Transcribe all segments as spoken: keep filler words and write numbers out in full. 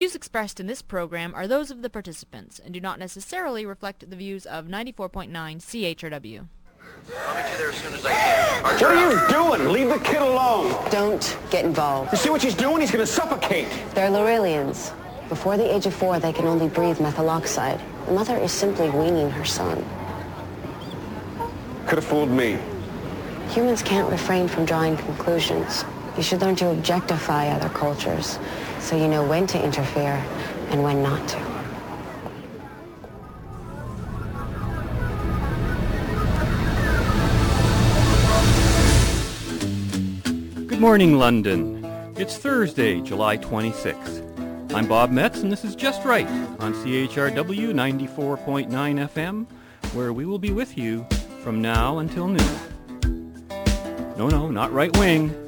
Views expressed in this program are those of the participants and do not necessarily reflect the views of ninety-four point nine C H R W. I'll get you there as soon as I can. Archer, what are you doing? Leave the kid alone. Don't get involved. You see what she's doing? He's going to suffocate. They're Laurelians. Before the age of four, they can only breathe methyl oxide. The mother is simply weaning her son. Could have fooled me. Humans can't refrain from drawing conclusions. You should learn to objectify other cultures, so you know when to interfere and when not to. Good morning, London. It's Thursday, July twenty-sixth. I'm Bob Metz, and this is Just Right on C H R W ninety-four point nine F M, where we will be with you from now until noon. No, no, not right wing.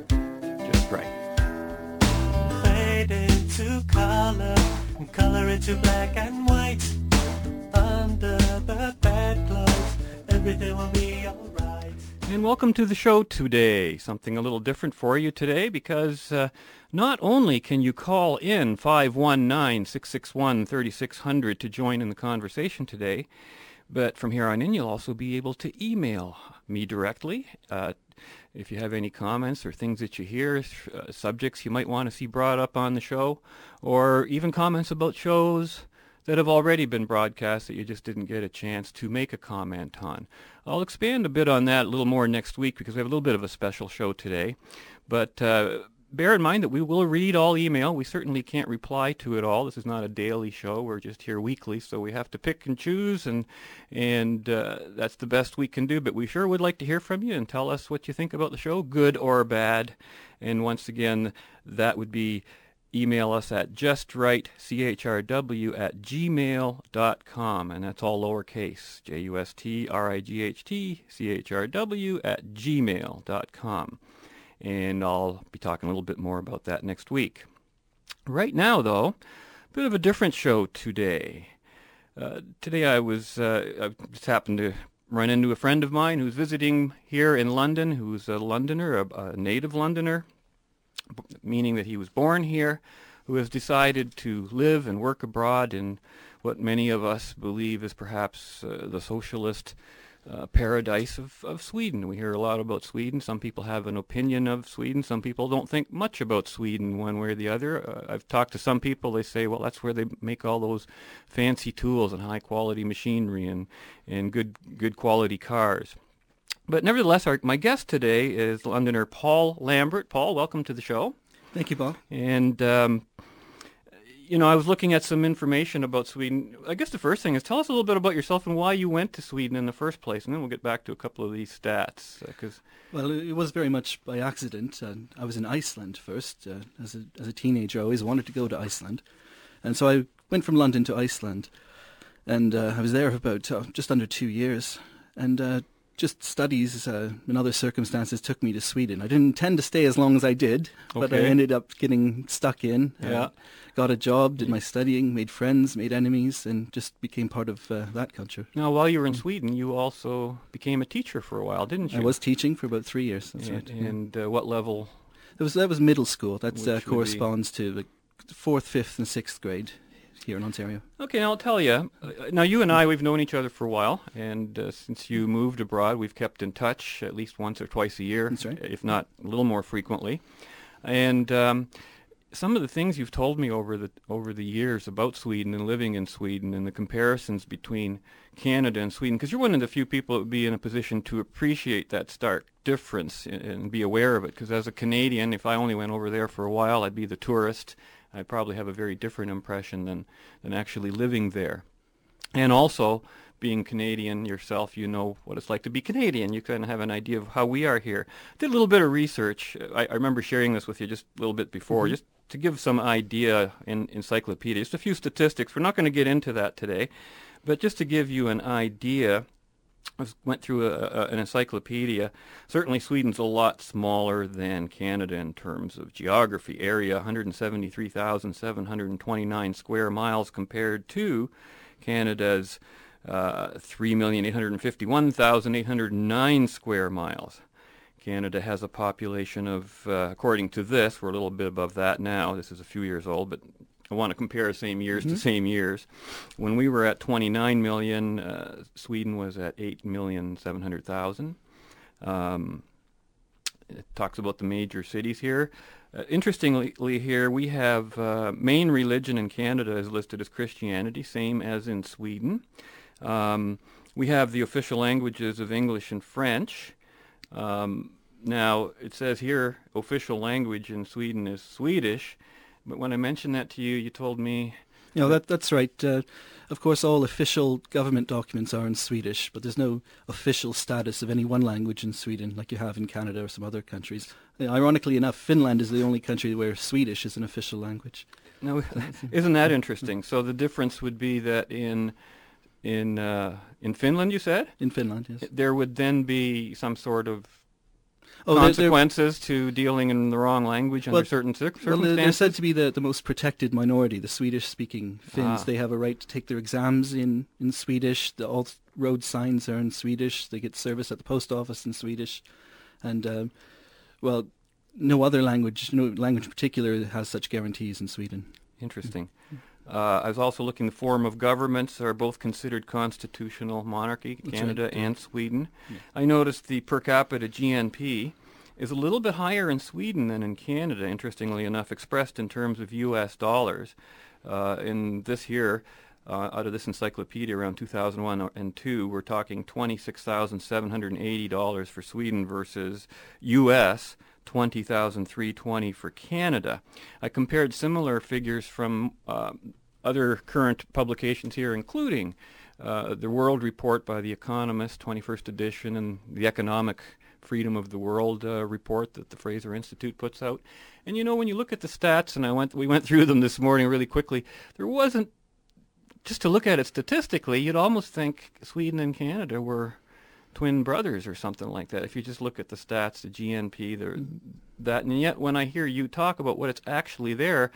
Color and color into black and white. Under the bedclothes, everything will be all right. And welcome to the show today. Something a little different for you today, because uh, not only can you call in five one nine, six six one, three six zero zero to join in the conversation today, but from here on in you'll also be able to email me directly. Uh, if you have any comments or things that you hear, uh, subjects you might want to see brought up on the show, or even comments about shows that have already been broadcast that you just didn't get a chance to make a comment on. I'll expand a bit on that a little more next week, because we have a little bit of a special show today. But uh, bear in mind that we will read all email. We certainly can't reply to it all. This is not a daily show. We're just here weekly, so we have to pick and choose, and and uh, that's the best we can do. But we sure would like to hear from you and tell us what you think about the show, good or bad. And once again, that would be email us at justrightchrw at gmail dot com, and that's all lowercase, J U S T R I G H T C H R W at gmail dot com. And I'll be talking a little bit more about that next week. Right now, though, a bit of a different show today. Uh, today I was, uh, I just happened to run into a friend of mine who's visiting here in London, who's a Londoner, a, a native Londoner, b- meaning that he was born here, who has decided to live and work abroad in what many of us believe is perhaps uh, the socialist Uh, paradise of, of Sweden. We hear a lot about Sweden. Some people have an opinion of Sweden. Some people don't think much about Sweden one way or the other. Uh, I've talked to some people. They say, well, that's where they make all those fancy tools and high-quality machinery and, and good good quality cars. But nevertheless, our, my guest today is Londoner Paul Lambert. Paul, welcome to the show. Thank you, Paul. And um, you know, I was looking at some information about Sweden. I guess the first thing is, tell us a little bit about yourself and why you went to Sweden in the first place, and then we'll get back to a couple of these stats. Uh, cause well, it was very much by accident. Uh, I was in Iceland first. Uh, as, a, as a teenager, I always wanted to go to Iceland. And so I went from London to Iceland, and uh, I was there for about uh, just under two years. And uh, just studies uh, and other circumstances took me to Sweden. I didn't intend to stay as long as I did, but okay. I ended up getting stuck in. Yeah. Uh, got a job, did my studying, made friends, made enemies, and just became part of uh, that culture. Now, while you were in Sweden, you also became a teacher for a while, didn't you? I was teaching for about three years. That's and, right. And uh, what level? It was that was middle school. That uh, corresponds to the fourth, fifth, and sixth grade here in Ontario. Okay, I'll tell you. Now, you and I, we've known each other for a while, and uh, since you moved abroad, we've kept in touch at least once or twice a year, That's right. if not a little more frequently. And um, some of the things you've told me over the over the years about Sweden and living in Sweden and the comparisons between Canada and Sweden, because you're one of the few people that would be in a position to appreciate that stark difference and, and be aware of it, because as a Canadian, if I only went over there for a while, I'd be the tourist. I probably have a very different impression than, than actually living there. And also, being Canadian yourself, you know what it's like to be Canadian. You kind of have an idea of how we are here. Did a little bit of research. I, I remember sharing this with you just a little bit before, mm-hmm. just to give some idea in encyclopedia. Just a few statistics. We're not going to get into that today. But just to give you an idea, I went through a, a, an encyclopedia. Certainly Sweden's a lot smaller than Canada in terms of geography area, one hundred seventy-three thousand seven hundred twenty-nine square miles compared to Canada's uh, three million eight hundred fifty-one thousand eight hundred nine square miles. Canada has a population of, uh, according to this, we're a little bit above that now. This is a few years old, but I want to compare same years mm-hmm. to same years. When we were at twenty-nine million, uh, Sweden was at eight million seven hundred thousand. Um, it talks about the major cities here. Uh, interestingly here, we have uh, main religion in Canada is listed as Christianity, same as in Sweden. Um, we have the official languages of English and French. Um, now, it says here, official language in Sweden is Swedish. But when I mentioned that to you, you told me... No, that, that's right. Uh, of course, all official government documents are in Swedish, but there's no official status of any one language in Sweden like you have in Canada or some other countries. Ironically enough, Finland is the only country where Swedish is an official language. Now, isn't that interesting? So the difference would be that in... In uh, in Finland, you said? In Finland, yes. There would then be some sort of oh, consequences they're, they're, to dealing in the wrong language well, under certain cir- circumstances? Well, they're said to be the, the most protected minority, the Swedish-speaking Finns. Ah. They have a right to take their exams in, in Swedish. The, all road signs are in Swedish. They get service at the post office in Swedish. And, um, well, no other language, no language in particular has such guarantees in Sweden. Interesting. Mm-hmm. Uh, I was also looking, the form of governments are both considered constitutional monarchy, That's Canada right. and Sweden. Yeah. I noticed the per capita G N P is a little bit higher in Sweden than in Canada, interestingly enough, expressed in terms of U S dollars. Uh, in this year, uh, out of this encyclopedia around two thousand one and two, we're talking twenty-six thousand seven hundred eighty dollars for Sweden versus U S twenty thousand three hundred twenty dollars for Canada. I compared similar figures from... Uh, other current publications here, including uh, the World Report by The Economist, twenty-first edition, and the Economic Freedom of the World uh, report that the Fraser Institute puts out. And you know, when you look at the stats, and I went, we went through them this morning really quickly, there wasn't, just to look at it statistically, you'd almost think Sweden and Canada were twin brothers or something like that. If you just look at the stats, the G N P, the mm-hmm. that, and yet when I hear you talk about what it's actually there,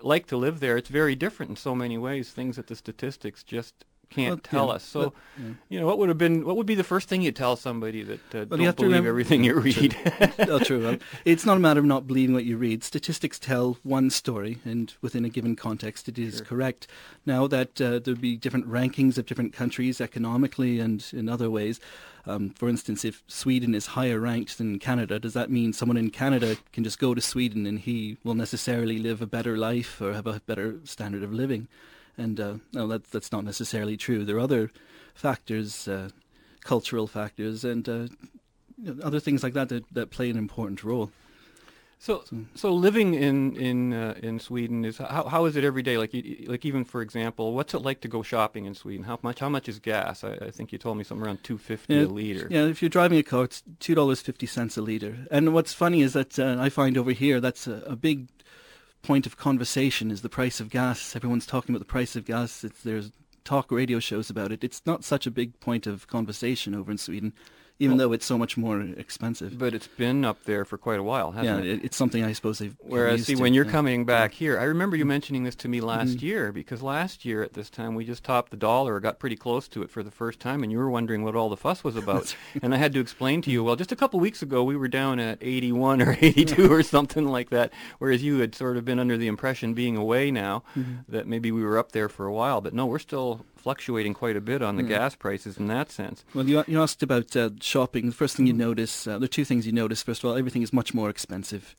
like to live there, it's very different in so many ways, things that the statistics just can't well, tell yeah, us. So, but, yeah. you know, what would have been, what would be the first thing you tell somebody that uh, well, don't believe everything you read? True. oh, true. Well, it's not a matter of not believing what you read. Statistics tell one story, and within a given context, it is sure. correct. Now that uh, there'd be different rankings of different countries economically and in other ways. Um, for instance, if Sweden is higher ranked than Canada, does that mean someone in Canada can just go to Sweden and he will necessarily live a better life or have a better standard of living? And uh, no, that, that's not necessarily true. There are other factors, uh, cultural factors, and uh, you know, other things like that, that that play an important role. So, so, so living in in uh, in Sweden is how how is it every day? Like like even for example, what's it like to go shopping in Sweden? How much how much is gas? I, I think you told me something around two fifty yeah, a liter. Yeah, if you're driving a car, it's two dollars fifty cents a liter. And what's funny is that uh, I find over here that's a, a big point of conversation is the price of gas. Everyone's talking about the price of gas. It's, there's talk radio shows about it. It's not such a big point of conversation over in Sweden, even well, though it's so much more expensive. But it's been up there for quite a while, hasn't yeah, it? Yeah, it's something I suppose they've Whereas, see, to, when you're yeah. coming back here, I remember you mentioning this to me last mm-hmm. year, because last year at this time we just topped the dollar, or got pretty close to it for the first time, and you were wondering what all the fuss was about. right. And I had to explain to you, well, just a couple weeks ago we were down at eighty-one or eighty-two yeah. or something like that, whereas you had sort of been under the impression, being away now, mm-hmm. that maybe we were up there for a while. But no, we're still fluctuating quite a bit on the yeah. gas prices in that sense. Well, you you asked about uh, shopping. The first thing you notice, uh, there are two things you notice. First of all, everything is much more expensive.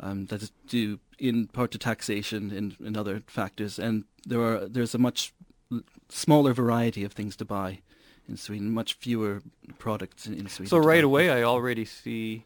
Um, that is due in part to taxation and, and other factors. And there are there's a much smaller variety of things to buy in Sweden, much fewer products in, in Sweden. So right away I already see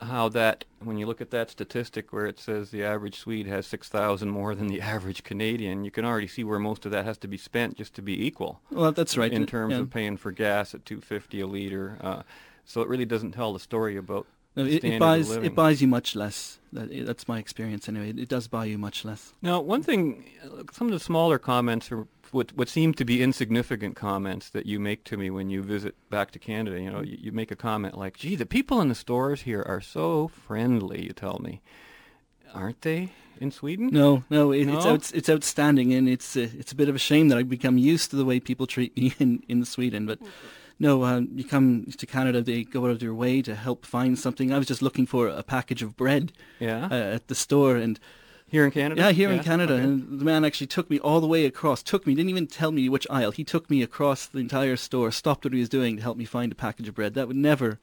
how that, when you look at that statistic where it says the average Swede has six thousand more than the average Canadian, you can already see where most of that has to be spent just to be equal. Well, that's right. In terms yeah. of paying for gas at two fifty a liter. Uh, so it really doesn't tell the story about no, the it, standard it buys, of living. It buys you much less. That, that's my experience anyway. It, it does buy you much less. Now, one thing, some of the smaller comments are what what seem to be insignificant comments that you make to me when you visit back to Canada. You know, you, you make a comment like, gee, the people in the stores here are so friendly, you tell me. Aren't they in Sweden? No, no, it, no? It's, out, it's outstanding, and it's a, it's a bit of a shame that I've become used to the way people treat me in, in Sweden, but... No, um, you come to Canada, they go out of their way to help find something. I was just looking for a package of bread yeah. uh, at the store, and Here in Canada? Yeah, here yeah. in Canada. Okay. And the man actually took me all the way across, took me, didn't even tell me which aisle. He took me across the entire store, stopped what he was doing to help me find a package of bread. That would never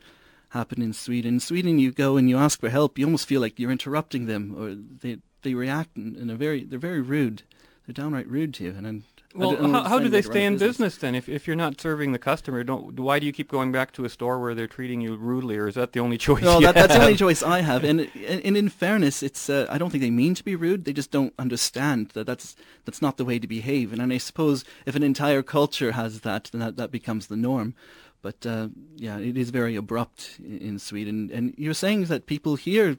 happen in Sweden. In Sweden, you go and you ask for help. You almost feel like you're interrupting them, or they they react in, in a very, they're very rude. They're downright rude to you. And I'm, Well, how, how do they stay in business, business then? If if you're not serving the customer, don't why do you keep going back to a store where they're treating you rudely, or is that the only choice? No, you that, have? that's the only choice I have. And and in fairness, it's uh, I don't think they mean to be rude. They just don't understand that that's that's not the way to behave. And, and I suppose if an entire culture has that, then that, that becomes the norm. But uh, yeah, it is very abrupt in, in Sweden. And you're saying that people here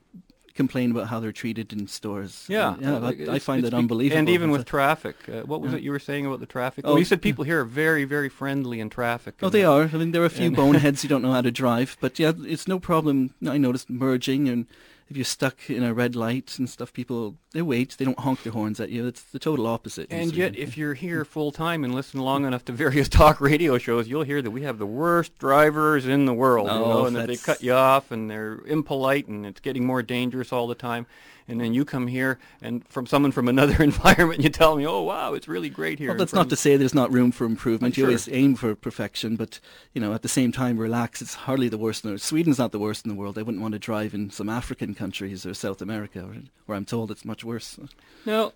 complain about how they're treated in stores. Yeah, and, yeah that, I find that unbelievable. And even with traffic, uh, what was yeah. it you were saying about the traffic? Oh, well, you said people yeah. here are very, very friendly in traffic. Oh, they are. I mean, there are a few boneheads who don't know how to drive, but yeah, it's no problem. I noticed merging, and if you're stuck in a red light and stuff, people, they wait. They don't honk their horns at you. It's the total opposite. And yet, if you're here full-time and listen long enough to various talk radio shows, you'll hear that we have the worst drivers in the world, oh, you know, and that they cut you off, and they're impolite, and it's getting more dangerous all the time. And then you come here, and from someone from another environment, you tell me, oh, wow, it's really great here. Well, that's not to say there's not room for improvement. Sure. You always aim for perfection, but, you know, at the same time, relax. It's hardly the worst in the world. Sweden's not the worst in the world. I wouldn't want to drive in some African countries or South America, where, where I'm told it's much worse. Now,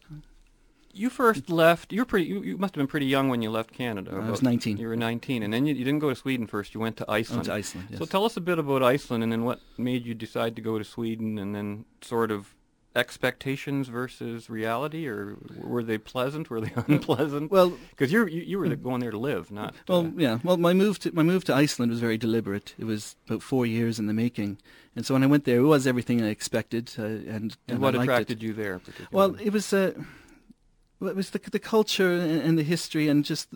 you first left, you're pretty, you, you must have been pretty young when you left Canada. I was nineteen. You were nineteen, and then you, you didn't go to Sweden first, you went to Iceland. I went to Iceland, yes. So tell us a bit about Iceland, and then what made you decide to go to Sweden, and then sort of expectations versus reality, or were they pleasant? Were they unpleasant? Well, because you you were going there to live, not to well, yeah. Well, my move to my move to Iceland was very deliberate. It was about four years in the making, and so when I went there, it was everything I expected. Uh, and, and, and what I attracted it. you there? Well, it was uh, well, it was the the culture and, and the history, and just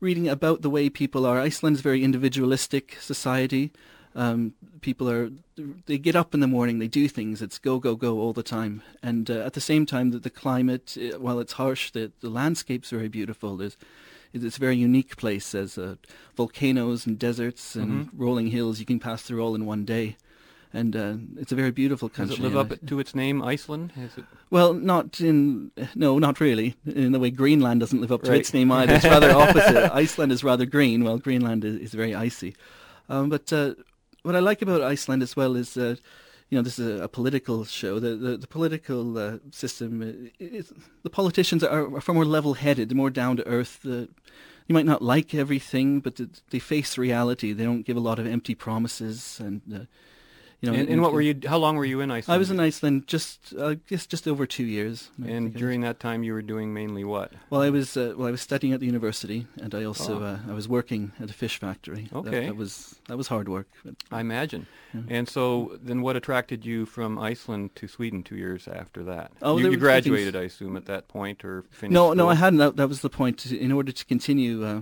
reading about the way people are. Iceland's a very individualistic society. Um, people are, they get up in the morning, they do things, it's go, go, go all the time. And uh, at the same time, the, the climate, uh, while it's harsh, the, the landscape's very beautiful. There's, it's a very unique place. There's uh, volcanoes and deserts and mm-hmm. rolling hills you can pass through all in one day. And uh, it's a very beautiful country. Does it live up I, to its name, Iceland? Has it? Well, not in, no, not really, in the way Greenland doesn't live up right. to its name either. It's rather opposite. Iceland is rather green, while Greenland is, is very icy. Um, but... Uh, What I like about Iceland as well is, uh, you know, this is a, a political show. The the, the political uh, system, it, it, the politicians are, are far more level-headed, they're more down-to-earth. The, you might not like everything, but the, they face reality. They don't give a lot of empty promises. And uh, you know. And, and, and what were you? How long were you in Iceland? I was in Iceland just, uh, just, just over two years. And during that time, you were doing mainly what? Well, I was uh, well, I was studying at the university, and I also oh. uh, I was working at a fish factory. Okay, that, that was. That was hard work. But, I imagine. Yeah. And so then what attracted you from Iceland to Sweden two years after that? Oh, you, you graduated, I assume, at that point, or finished? No, school? no, I hadn't. That, that was the point. In order to continue uh,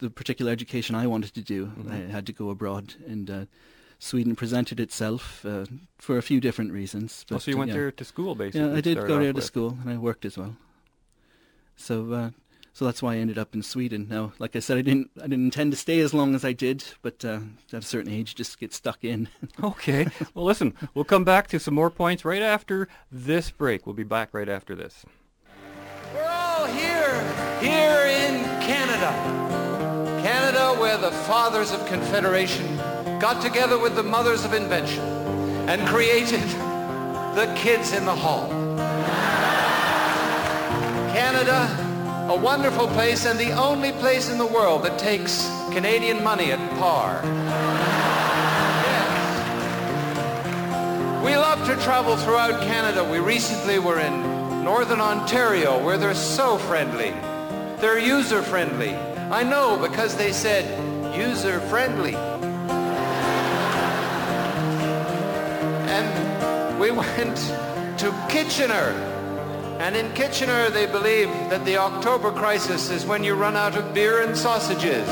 the particular education I wanted to do, mm-hmm. I had to go abroad, and uh, Sweden presented itself uh, for a few different reasons. But, oh, so you went yeah. there to school, basically? Yeah, I did go there to with. school, and I worked as well. So... Uh, So that's why I ended up in Sweden. Now, like I said, I didn't I didn't intend to stay as long as I did, but uh, at a certain age, just get stuck in. Okay. Well, listen, we'll come back to some more points right after this break. We'll be back right after this. We're all here, here in Canada. Canada, where the fathers of Confederation got together with the mothers of invention and created the Kids in the Hall. Canada... a wonderful place, and the only place in the world that takes Canadian money at par. Yes. We love to travel throughout Canada. We recently were in Northern Ontario, where they're so friendly. They're user-friendly. I know, because they said user-friendly. And we went to Kitchener. And in Kitchener, they believe that the October crisis is when you run out of beer and sausages.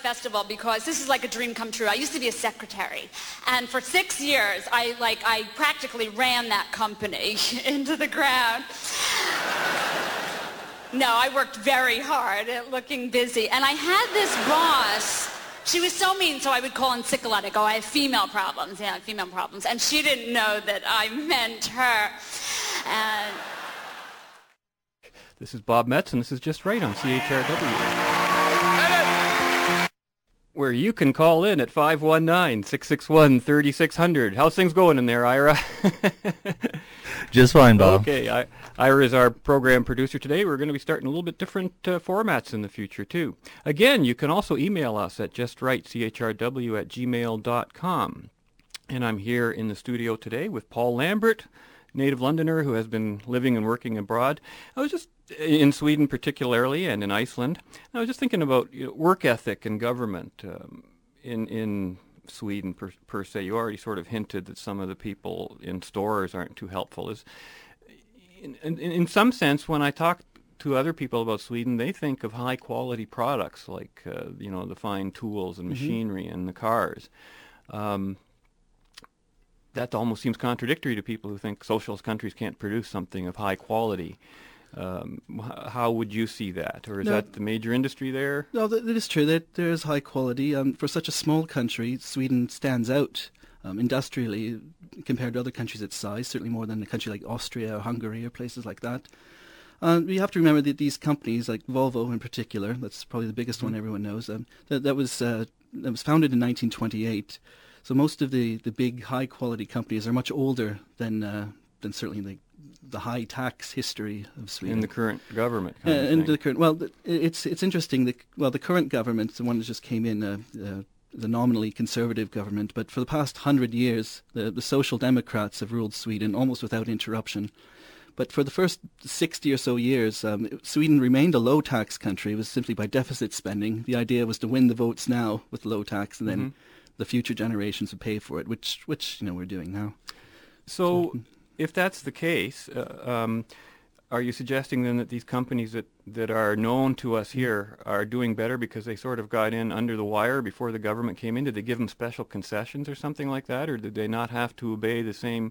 festival because this is like a dream come true. I used to be a secretary, and for six years I like I practically ran that company into the ground. No, I worked very hard at looking busy, and I had this boss. She was so mean, so I would call in sick a lot. I go, I have female problems, yeah, female problems, and she didn't know that I meant her. And this is Bob Metz, and this is Just Right on C H R W. Where you can call in at five one nine, six six one, three six zero zero. How's things going in there, Ira? Just fine, Bob. Okay, I, Ira is our program producer today. We're going to be starting a little bit different uh, formats in the future, too. Again, you can also email us at justrightchrw at gmail dot com. And I'm here in the studio today with Paul Lambert, native Londoner who has been living and working abroad. I was just in Sweden particularly, and in Iceland. And I was just thinking about, you know, work ethic and government um, in in Sweden per, per se. You already sort of hinted that some of the people in stores aren't too helpful. Is in, in, in some sense, when I talk to other people about Sweden, they think of high quality products like uh, you know the fine tools and machinery mm-hmm. and the cars. Um, That almost seems contradictory to people who think socialist countries can't produce something of high quality. Um, how would you see that? Or is no, that the major industry there? No, that, that is true. That there is high quality. Um, for such a small country, Sweden stands out um, industrially compared to other countries its size, certainly more than a country like Austria or Hungary or places like that. Um, we have to remember that these companies, like Volvo in particular, that's probably the biggest mm-hmm. one everyone knows, um, that, that, was, uh, that was founded in nineteen twenty-eight. So most of the, the big high-quality companies are much older than uh, than certainly the, the high-tax history of Sweden. In the current government. Kind uh, of in thing. the current, well, th- it's it's interesting. The, well, the current government, the one that just came in, uh, uh, the nominally conservative government, but for the past hundred years, the, the Social Democrats have ruled Sweden almost without interruption. But for the first sixty or so years, um, Sweden remained a low-tax country. It was simply by deficit spending. The idea was to win the votes now with low tax and then... Mm-hmm. the future generations would pay for it, which, which you know, we're doing now. So, so if that's the case, uh, um, are you suggesting then that these companies that, that are known to us here are doing better because they sort of got in under the wire before the government came in? Did they give them special concessions or something like that, or did they not have to obey the same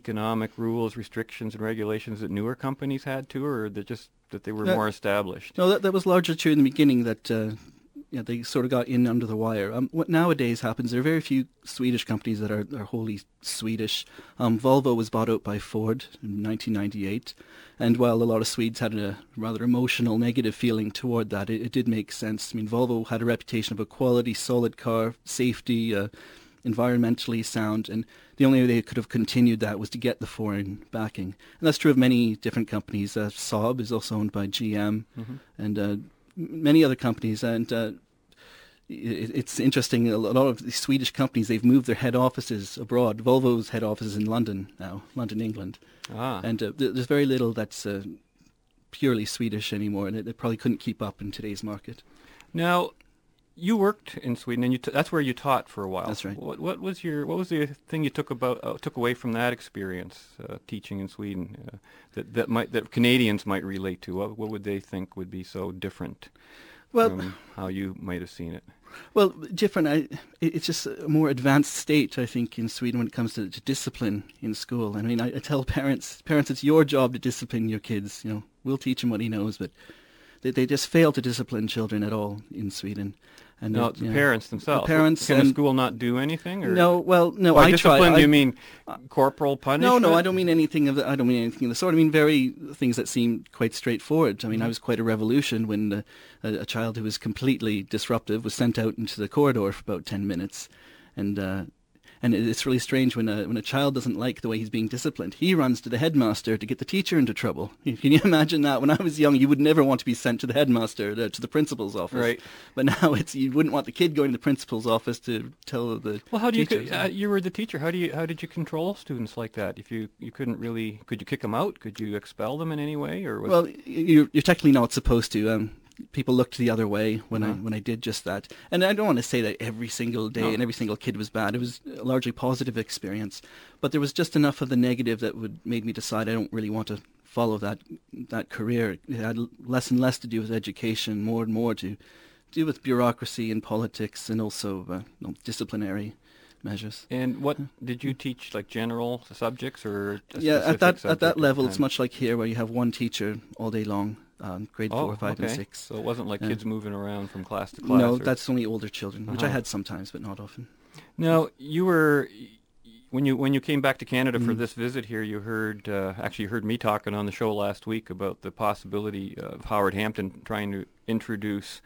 economic rules, restrictions, and regulations that newer companies had to, or that just that they were that, more established? No, that, that was largely true in the beginning, that... Uh, Yeah, they sort of got in under the wire. Um, what nowadays happens, there are very few Swedish companies that are, are wholly Swedish. Um, Volvo was bought out by Ford in nineteen ninety-eight, and while a lot of Swedes had a rather emotional, negative feeling toward that, it, it did make sense. I mean, Volvo had a reputation of a quality, solid car, safety, uh, environmentally sound, and the only way they could have continued that was to get the foreign backing. And that's true of many different companies. Uh, Saab is also owned by G M, mm-hmm. and... Uh, many other companies, and uh, it, it's interesting, a lot of the Swedish companies, they've moved their head offices abroad. Volvo's head office is in London now, London, England. Ah. And uh, th- there's very little that's uh, purely Swedish anymore, and it, it probably couldn't keep up in today's market. Now, you worked in Sweden, and you t- that's where you taught for a while. That's right. What, what was your what was the thing you took about uh, took away from that experience uh, teaching in Sweden uh, that that might that Canadians might relate to? What, what would they think would be so different well, from how you might have seen it? Well, different. I, it's just a more advanced state, I think, in Sweden when it comes to, to discipline in school. I mean, I, I tell parents, parents, it's your job to discipline your kids. You know, we'll teach him what he knows, but. They they just fail to discipline children at all in Sweden, and no, it, the know, parents themselves. The parents can um, the school not do anything? Or? No, well, no. By I discipline, try, do I, you mean uh, corporal punishment? No, no, I don't mean anything of the, I don't mean anything of the sort. I mean very things that seem quite straightforward. I mean, mm-hmm. I was quite a revolution when uh, a, a child who was completely disruptive was sent out into the corridor for about ten minutes, and. Uh, And it's really strange when a when a child doesn't like the way he's being disciplined. He runs to the headmaster to get the teacher into trouble. Can you imagine that? When I was young, you would never want to be sent to the headmaster, to, to the principal's office. Right. But now it's you wouldn't want the kid going to the principal's office to tell the. Well, how do teacher, you? Uh, you were the teacher. How do you? How did you control students like that? If you, you couldn't really, could you kick them out? Could you expel them in any way? Or was well, you're, you're technically not supposed to. Um, People looked the other way when mm-hmm. I when I did just that, and I don't want to say that every single day no. and every single kid was bad. It was a largely positive experience, but there was just enough of the negative that would made me decide I don't really want to follow that that career. It had less and less to do with education, more and more to do with bureaucracy and politics, and also uh, you know, disciplinary measures. And what did you teach, like general subjects or a yeah at that at that level? It's much like here, where you have one teacher all day long, um, grade oh, four, five, okay. and six. So it wasn't like uh, kids moving around from class to class. No, or... that's only older children, uh-huh. which I had sometimes, but not often. Now you were. When you when you came back to Canada for mm. this visit here, you heard uh, actually you heard me talking on the show last week about the possibility of Howard Hampton trying to introduce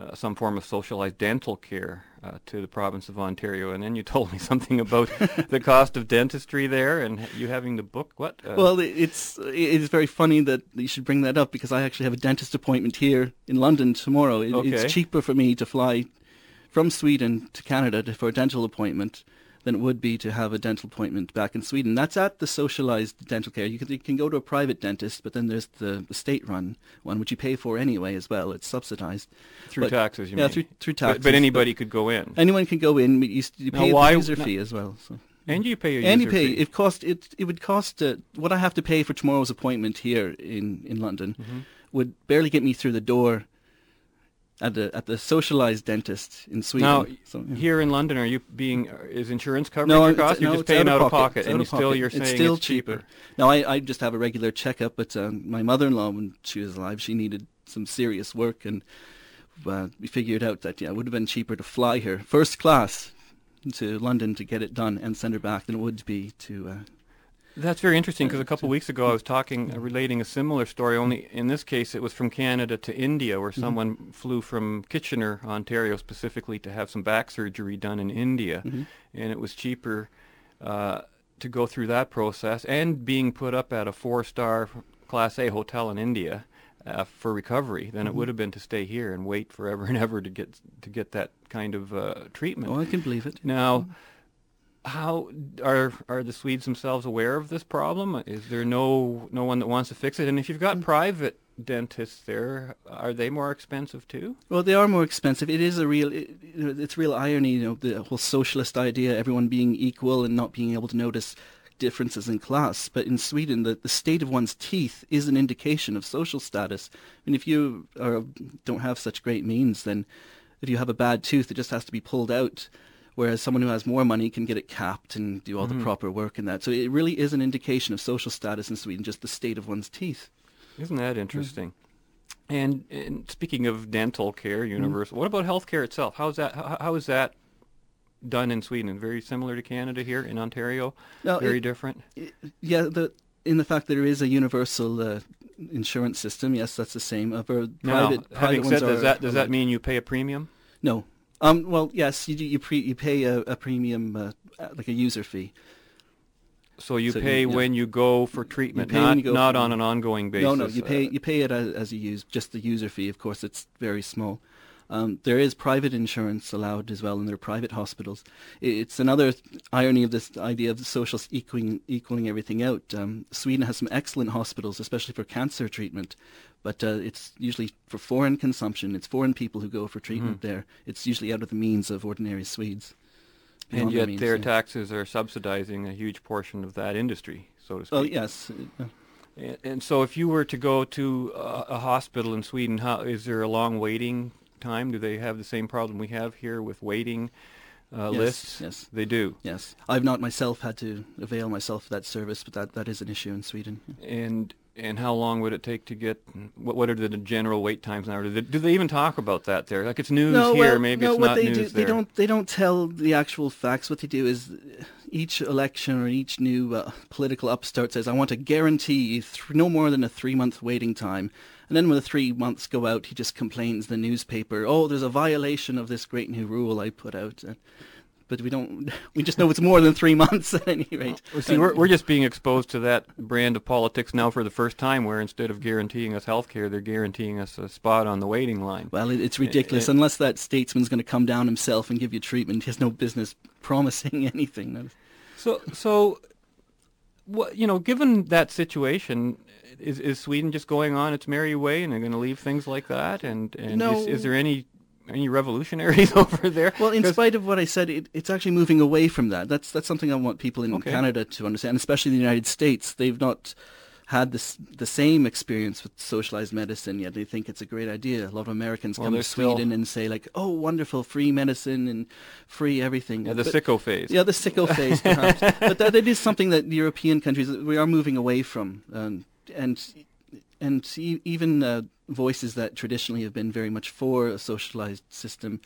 uh, some form of socialized dental care uh, to the province of Ontario, and then you told me something about the cost of dentistry there, and you having to book what? Uh, well, it's it's very funny that you should bring that up, because I actually have a dentist appointment here in London tomorrow. It, okay. It's cheaper for me to fly from Sweden to Canada to, for a dental appointment than it would be to have a dental appointment back in Sweden. That's at the socialized dental care. You can, you can go to a private dentist, but then there's the, the state-run one, which you pay for anyway as well. It's subsidized. Through but, taxes, you yeah, mean? Yeah, through, through taxes. But, but anybody but could go in. Anyone can go in. You, you pay now, why, a user no, fee as well. So. And you pay a and user fee. And you pay. It, cost, it, it would cost, uh, what I have to pay for tomorrow's appointment here in, in London mm-hmm. would barely get me through the door At the at the socialized dentist in Sweden. Now, so, yeah. here in London, are you being is insurance covering no, your costs? No, you're just paying out of pocket, pocket and you still you're saying it's still it's cheaper. cheaper. Now, I, I just have a regular checkup, but um, my mother-in-law, when she was alive, she needed some serious work, and uh, we figured out that yeah, it would have been cheaper to fly her first class to London to get it done and send her back than it would be to. Uh, That's very interesting, because a couple of weeks ago I was talking, uh, relating a similar story, only in this case it was from Canada to India, where someone mm-hmm. flew from Kitchener, Ontario, specifically to have some back surgery done in India, mm-hmm. and it was cheaper uh, to go through that process, and being put up at a four-star Class A hotel in India uh, for recovery than mm-hmm. it would have been to stay here and wait forever and ever to get to get that kind of uh, treatment. Oh, I can believe it. Now. Mm-hmm. How are are the Swedes themselves aware of this problem? Is there no no one that wants to fix it? And if you've got mm. private dentists there, are they more expensive too? Well, they are more expensive. It is a real it, it's real irony, you know, the whole socialist idea, everyone being equal and not being able to notice differences in class. But in Sweden, the, the state of one's teeth is an indication of social status. And if you are, don't have such great means, then if you have a bad tooth, it just has to be pulled out. Whereas someone who has more money can get it capped and do all mm-hmm. the proper work and that. So it really is an indication of social status in Sweden, just the state of one's teeth. Isn't that interesting? Mm-hmm. And, and speaking of dental care, universal, mm-hmm. what about health care itself? How is that, how, how is that done in Sweden? Very similar to Canada here in Ontario? Now, Very it, different? It, yeah, the, in the fact there is a universal uh, insurance system, yes, that's the same. Uh, for private, now, having private said, ones does, are, that, does that mean you pay a premium? No. Um, well, yes, you you, pre, you pay a, a premium, uh, like a user fee. So you so pay you, when yeah. you go for treatment, not, go not for on an ongoing basis. No, no, you uh, pay you pay it as, as you use, just the user fee. Of course, it's very small. Um, there is private insurance allowed as well, and there are private hospitals. It's another irony of this idea of the socialists equaling, equaling everything out. Um, Sweden has some excellent hospitals, especially for cancer treatment. But uh, it's usually for foreign consumption. It's foreign people who go for treatment mm. there. It's usually out of the means of ordinary Swedes. And yet means, their yeah. taxes are subsidizing a huge portion of that industry, so to speak. Oh, yes. And, and so if you were to go to a, a hospital in Sweden, how, is there a long waiting time? Do they have the same problem we have here with waiting uh, yes, lists? Yes, they do. Yes. I've not myself had to avail myself of that service, but that, that is an issue in Sweden. And... And how long would it take to get? What, what are the general wait times now? Do they, do they even talk about that there? Like it's news no, here, well, maybe no, it's not they news do, there. They don't. They don't tell the actual facts. What they do is, each election or each new uh, political upstart says, "I want to guarantee th- no more than a three-month waiting time." And then when the three months go out, he just complains to the newspaper, "Oh, there's a violation of this great new rule I put out." Uh, But we don't. We just know it's more than three months at any rate. Well, see, we're we're just being exposed to that brand of politics now for the first time, where instead of guaranteeing us health care, they're guaranteeing us a spot on the waiting line. Well, it, it's ridiculous. It, it, Unless that statesman's going to come down himself and give you treatment, he has no business promising anything. So, so, what you know, given that situation, is is Sweden just going on its merry way, and they're going to leave things like that? And and no. is, is there any? Any revolutionaries over there? Well, in spite of what I said, it, it's actually moving away from that. That's that's something I want people in okay. Canada to understand, especially in the United States. They've not had this, the same experience with socialized medicine, yet they think it's a great idea. A lot of Americans well, come to Sweden still... and say, like, oh, wonderful, free medicine and free everything. Yeah, the but, sicko phase. Yeah, the sicko phase, perhaps. But that it is something that European countries, we are moving away from. Um, and and e- even uh, voices that traditionally have been very much for a socialized system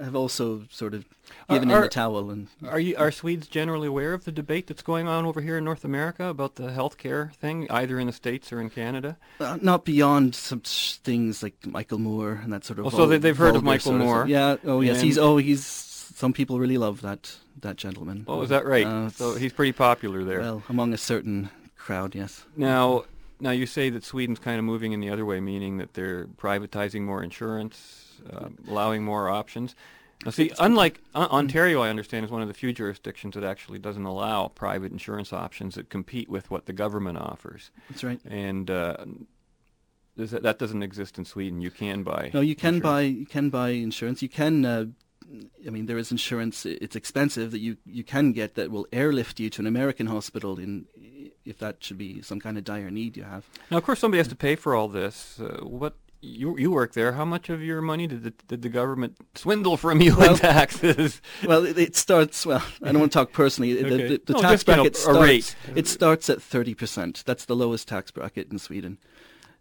have also sort of given are, in the towel. And are you, are Swedes generally aware of the debate that's going on over here in North America about the healthcare thing, either in the States or in Canada? Uh, not beyond some things like Michael Moore and that sort of. Oh, so they've heard of Michael Moore. Of, yeah. Oh, yes. He's. Oh, he's. Some people really love that that gentleman. Oh, is that right? Uh, so he's pretty popular there. Well, among a certain crowd, yes. Now, now you say that Sweden's kind of moving in the other way, meaning that they're privatizing more insurance. Uh, allowing more options. Now, see, unlike uh, Ontario, I understand, is one of the few jurisdictions that actually doesn't allow private insurance options that compete with what the government offers. That's right. And uh, that, that doesn't exist in Sweden. You can buy. No, you can insurance. buy. You can buy insurance. You can. Uh, I mean, there is insurance. It's expensive that you, you can get that will airlift you to an American hospital in if that should be some kind of dire need you have. Now, of course, somebody has to pay for all this. Uh, what. You you work there. How much of your money did the, did the government swindle from you well, in taxes? Well, it, it starts. Well, I don't want to talk personally. The, okay. the, the no, tax bracket a, a starts. It starts at thirty percent. That's the lowest tax bracket in Sweden.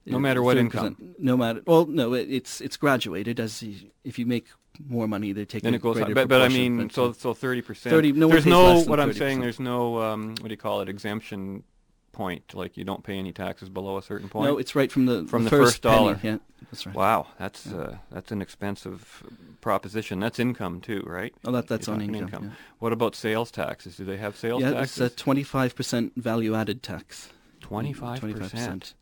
No matter what income. No matter. Well, no, it, it's it's graduated as you, if you make more money, they take. Then it goes up. But, but I mean, but so so thirty percent. Thirty. No, there's no. What I'm saying. There's no. Um, what do you call it? Exemption. Point, like you don't pay any taxes below a certain point. No, it's right from the from the first, first dollar. Penny. Yeah, that's right. Wow, that's yeah. uh, that's an expensive proposition. That's income too, right? Oh, that that's You're on income. income. Yeah. What about sales taxes? Do they have sales yeah, taxes? Yeah, it's a twenty-five percent value-added tax. Twenty-five percent.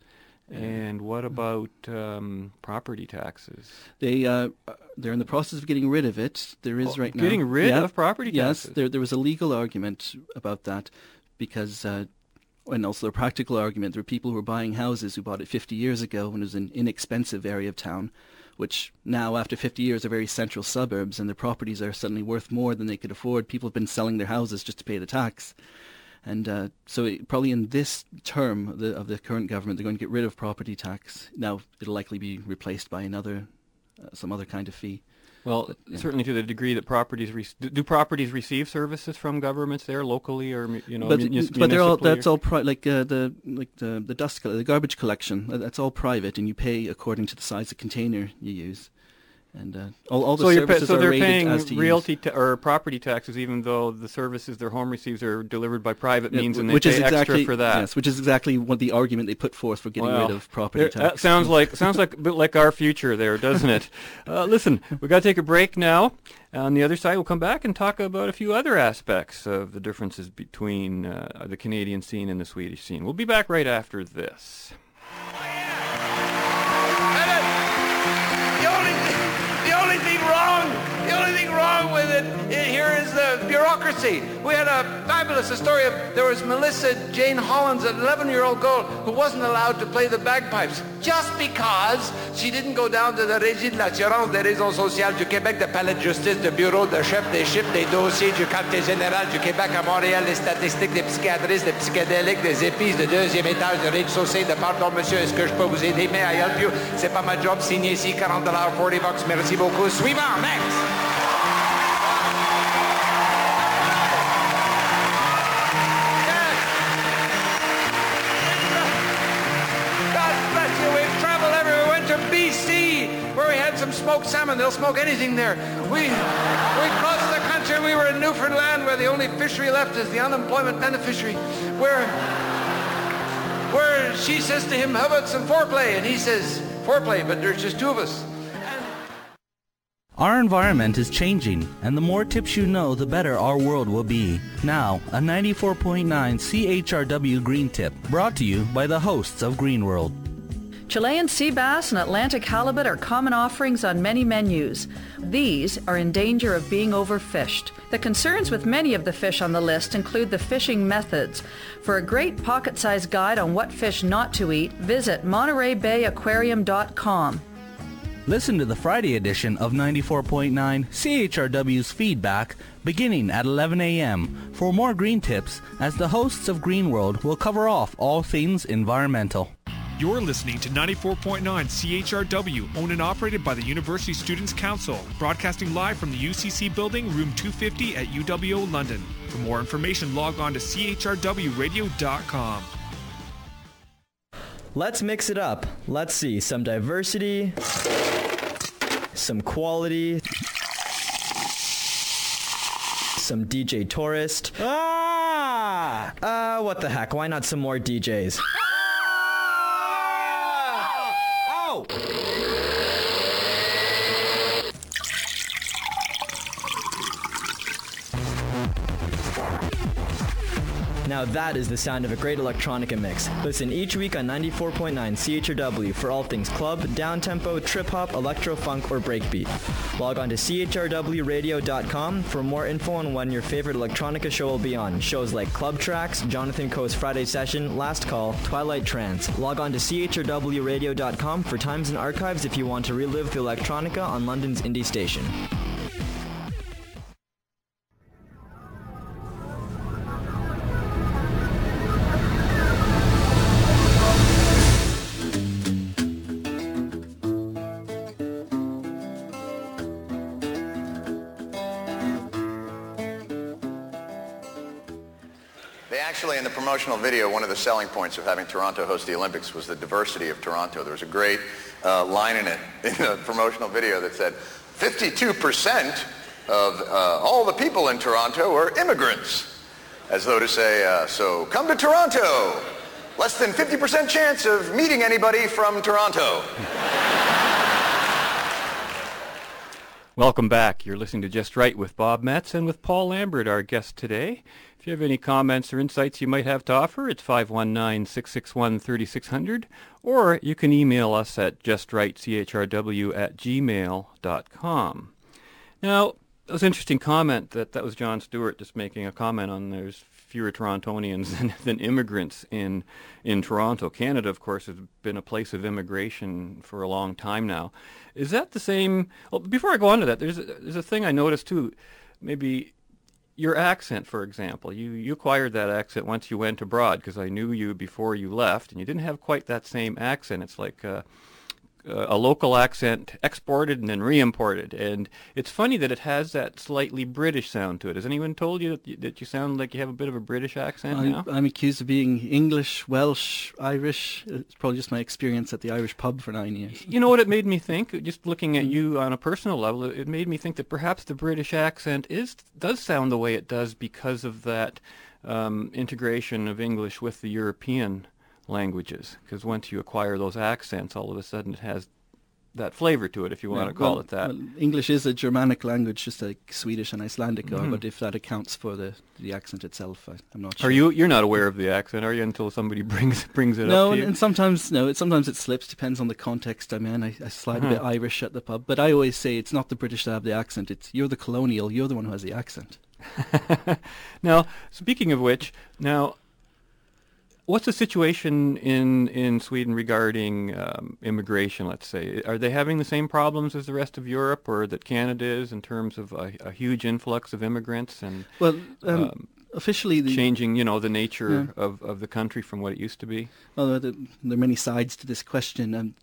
And what about um, property taxes? They uh, they're in the process of getting rid of it. There is oh, right now getting rid yeah. of property taxes. Yes, there there was a legal argument about that because. Uh, And also the practical argument, there are people who are buying houses who bought it fifty years ago when it was an inexpensive area of town, which now after fifty years are very central suburbs and their properties are suddenly worth more than they could afford. People have been selling their houses just to pay the tax. And uh, so it, probably in this term of the, of the current government, they're going to get rid of property tax. Now it'll likely be replaced by another, uh, some other kind of fee. Well, but, yeah. certainly to the degree that properties re- do properties receive services from governments there locally, or you know, but, mun- but they're all that's or? all pri- like uh, the like the the dust the garbage collection that's all private, and you pay according to the size of container you use, and uh, all all the so services pa- so are rated paying as to realty ta- or property taxes, even though the services their home receives are delivered by private yeah, means, w- and they which pay is exactly, extra for that. Yes, which is exactly what the argument they put forth for getting well, rid of property there, tax. That sounds like sounds like a bit like our future there, doesn't it? Uh, listen, we've got to take a break now. On the other side, we'll come back and talk about a few other aspects of the differences between uh, the Canadian scene and the Swedish scene. We'll be back right after this. Wrong with it, it here is the bureaucracy. We had a fabulous a story of there was Melissa Jane Hollands, an eleven-year-old girl who wasn't allowed to play the bagpipes just because she didn't go down to the Régie de l'assurance des raisons sociales du Québec, the Palais de justice, the bureau, the chef des chiffres, des dossiers du quartier général du Québec à Montréal, des statistiques, des psychiatristes, des psychédéliques, des épices, de deuxième étage, de rez-de-chaussée, de pardon monsieur, est-ce que je peux vous aider? May I help you? C'est pas ma job, signé ici, forty bucks, merci beaucoup. Suivant, next! Where we had some smoked salmon. They'll smoke anything there. We we crossed the country. We were in Newfoundland where the only fishery left is the unemployment beneficiary. Where where she says to him, how about some foreplay? And he says, foreplay, but there's just two of us. Our environment is changing, and the more tips you know, the better our world will be. Now, a ninety-four point nine C H R W Green Tip, brought to you by the hosts of Green World. Chilean sea bass and Atlantic halibut are common offerings on many menus. These are in danger of being overfished. The concerns with many of the fish on the list include the fishing methods. For a great pocket-sized guide on what fish not to eat, visit Monterey Bay Aquarium dot com. Listen to the Friday edition of ninety-four point nine C H R W's Feedback beginning at eleven a m for more green tips, as the hosts of Green World will cover off all things environmental. You're listening to ninety-four point nine C H R W, owned and operated by the University Students' Council, broadcasting live from the U C C building, room two fifty at U W O London. For more information, log on to C H R W radio dot com. Let's mix it up. Let's see some diversity, some quality, some D J tourist. Ah! Uh, what the heck? Why not some more D Js? Ah! Ow! Now that is the sound of a great electronica mix. Listen each week on ninety-four point nine C H R W for all things club, downtempo, trip-hop, electro-funk, or breakbeat. Log on to C H R W radio dot com for more info on when your favorite electronica show will be on. Shows like Club Tracks, Jonathan Coe's Friday Session, Last Call, Twilight Trance. Log on to C H R W radio dot com for times and archives if you want to relive the electronica on London's indie station. Actually, in the promotional video, one of the selling points of having Toronto host the Olympics was the diversity of Toronto. There was a great uh, line in it, in the promotional video, that said, fifty-two percent of uh, all the people in Toronto are immigrants, as though to say, uh, so come to Toronto. Less than fifty percent chance of meeting anybody from Toronto. Welcome back. You're listening to Just Right with Bob Metz and with Paul Lambert, our guest today. If you have any comments or insights you might have to offer, it's five one nine, six six one, three six zero zero, or you can email us at justrightchrw at gmail dot com. Now, that was an interesting comment. That, that was John Stewart just making a comment on there's fewer Torontonians than, than immigrants in, in Toronto. Canada, of course, has been a place of immigration for a long time now. Is that the same? Well, before I go on to that, there's a, there's a thing I noticed, too, maybe... Your accent, for example, you, you acquired that accent once you went abroad, because I knew you before you left, and you didn't have quite that same accent. It's like a, a local accent exported and then re-imported, and it's funny that it has that slightly British sound to it. Has anyone told you that you, that you sound like you have a bit of a British accent I'm, now? I'm accused of being English, Welsh, Irish. It's probably just my experience at the Irish pub for nine years. You know what it made me think? Just looking at you on a personal level, it made me think that perhaps the British accent is does sound the way it does because of that um, integration of English with the European languages, because once you acquire those accents, all of a sudden it has that flavor to it, if you want yeah, to call well, it that. Well, English is a Germanic language, just like Swedish and Icelandic mm-hmm. are, but if that accounts for the, the accent itself, I, I'm not sure. Are you, you're not aware of the accent, are you, until somebody brings brings it no, up to you? No, and sometimes no, it, sometimes it slips, depends on the context I'm in. I, I slide uh-huh. a bit Irish at the pub, but I always say it's not the British that have the accent, it's you're the colonial, you're the one who has the accent. Now, speaking of which, now... what's the situation in, in Sweden regarding um, immigration, let's say? Are they having the same problems as the rest of Europe, or that Canada is, in terms of a, a huge influx of immigrants and well, um, um, officially the changing, you know, the nature yeah. of, of the country from what it used to be? Well, there are many sides to this question. Um,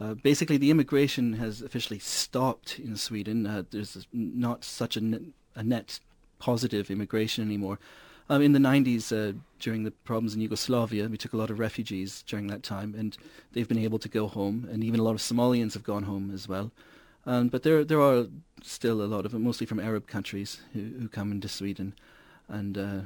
uh, basically, the immigration has officially stopped in Sweden. Uh, there's not such a net, a net positive immigration anymore. Um, in the nineties, uh, during the problems in Yugoslavia, we took a lot of refugees during that time, and they've been able to go home, and even a lot of Somalians have gone home as well. Um, but there there are still a lot of them, mostly from Arab countries, who, who come into Sweden. And uh,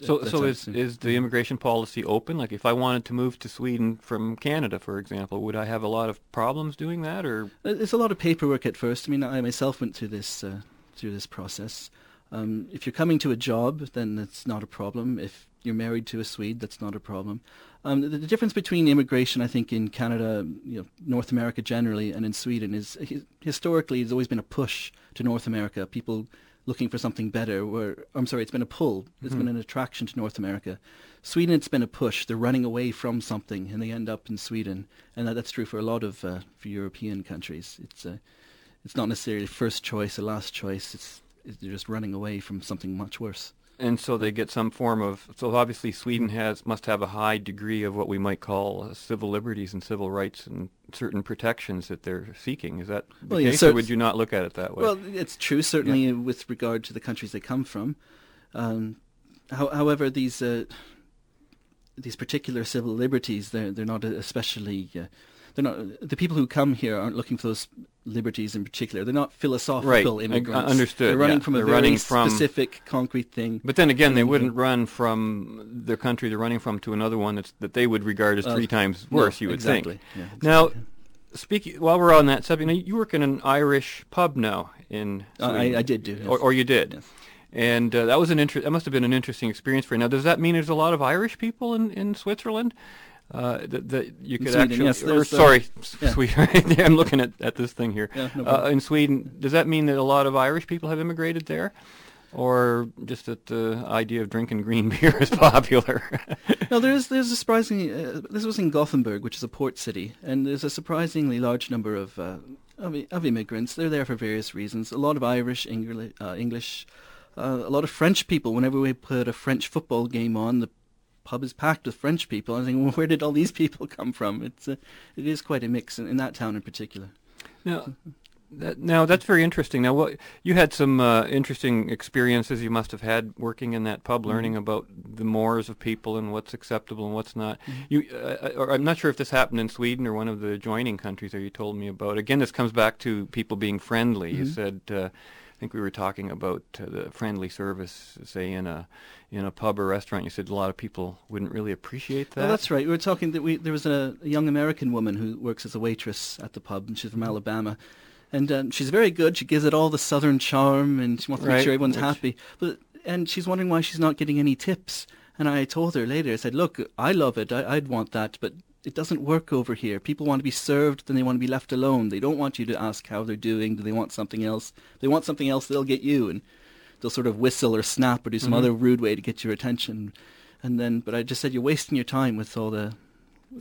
So so is, is the immigration policy open? Like, if I wanted to move to Sweden from Canada, for example, would I have a lot of problems doing that? Or It's a lot of paperwork at first. I mean, I myself went through this, uh, through this process. Um, if you're coming to a job, then that's not a problem. If you're married to a Swede, that's not a problem. Um, the, the difference between immigration, I think, in Canada, you know, North America generally, and in Sweden is, hi- historically, there's always been a push to North America. People looking for something better. Or, I'm sorry, it's been a pull. It's mm-hmm. been an attraction to North America. Sweden, it's been a push. They're running away from something, and they end up in Sweden. And that, that's true for a lot of uh, for European countries. It's uh, it's not necessarily first choice, a last choice. It's, it's they're just running away from something much worse. And so they get some form of, so obviously Sweden has must have a high degree of what we might call uh, civil liberties and civil rights and certain protections that they're seeking. Is that the well, case, yeah, so or would you not look at it that way? Well, it's true, certainly yeah. with regard to the countries they come from. Um, how, however, these uh, these particular civil liberties, they're, they're not especially... Uh, They're not the people who come here aren't looking for those liberties in particular. They're not philosophical right. immigrants. Uh, understood. They're running yeah. from they're a very from, specific, concrete thing. But then again, they wouldn't run from the country they're running from to another one that's, that they would regard as uh, three times worse. No, you would exactly. think. Yeah, exactly. Now, speaking while we're on that subject, you work in an Irish pub now in. Uh, I, I did do. Yes. Or, or you did. Yes. And uh, that was an inter- That must have been an interesting experience for you. Now, does that mean there's a lot of Irish people in, in Switzerland? Uh, that, that you could Sweden, actually. Yes, or, sorry, yeah. Sweden. I'm looking at, at this thing here. Yeah, no uh, in Sweden, does that mean that a lot of Irish people have immigrated there, or just that the idea of drinking green beer is popular? No, there's there's a surprising. Uh, this was in Gothenburg, which is a port city, and there's a surprisingly large number of uh, of, of immigrants. They're there for various reasons. A lot of Irish, Engli- uh, English, uh, a lot of French people. Whenever we put a French football game on, the pub is packed with French people. I think, well, where did all these people come from? It's a, it is quite a mix in, in that town in particular. Now, that, now that's very interesting. Now, what you had some uh, interesting experiences you must have had working in that pub, mm-hmm. learning about the mores of people and what's acceptable and what's not. Mm-hmm. You, uh, or I'm not sure if this happened in Sweden or one of the adjoining countries that you told me about. Again, this comes back to people being friendly. Mm-hmm. You said. Uh, I think we were talking about uh, the friendly service, say in a in a pub or restaurant. You said a lot of people wouldn't really appreciate that. Well, that's right. We were talking that we there was a, a young American woman who works as a waitress at the pub, and she's from Alabama, and um, she's very good. She gives it all the Southern charm, and she wants to right. make sure everyone's Which... happy. But and she's wondering why she's not getting any tips. And I told her later, I said, "Look, I love it. I, I'd want that, but." It doesn't work over here. People want to be served, then they want to be left alone. They don't want you to ask how they're doing. Do they want something else? If they want something else, they'll get you, and they'll sort of whistle or snap or do some mm-hmm. other rude way to get your attention. And then, but I just said, you're wasting your time with all the.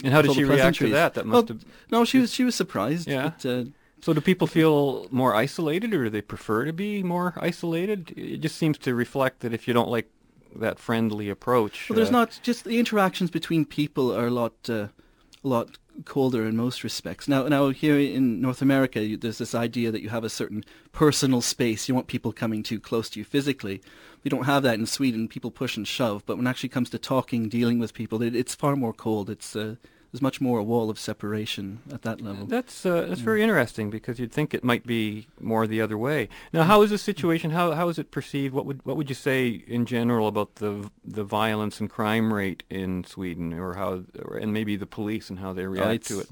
And how did she react to that? That must well, have. No, she was she was surprised. Yeah. But, uh, so do people feel more isolated, or do they prefer to be more isolated? It just seems to reflect that if you don't like that friendly approach. Well, there's uh, not just the interactions between people are a lot. Uh, a lot colder in most respects. Now, now here in North America, you, there's this idea that you have a certain personal space. You want people coming too close to you physically. We don't have that in Sweden. People push and shove. But when it actually comes to talking, dealing with people, it, it's far more cold. It's uh, there's much more a wall of separation at that level. That's uh, that's yeah. very interesting, because you'd think it might be more the other way. Now, how is the situation? How how is it perceived? What would what would you say in general about the the violence and crime rate in Sweden, or how, or, and maybe the police and how they react uh, to it?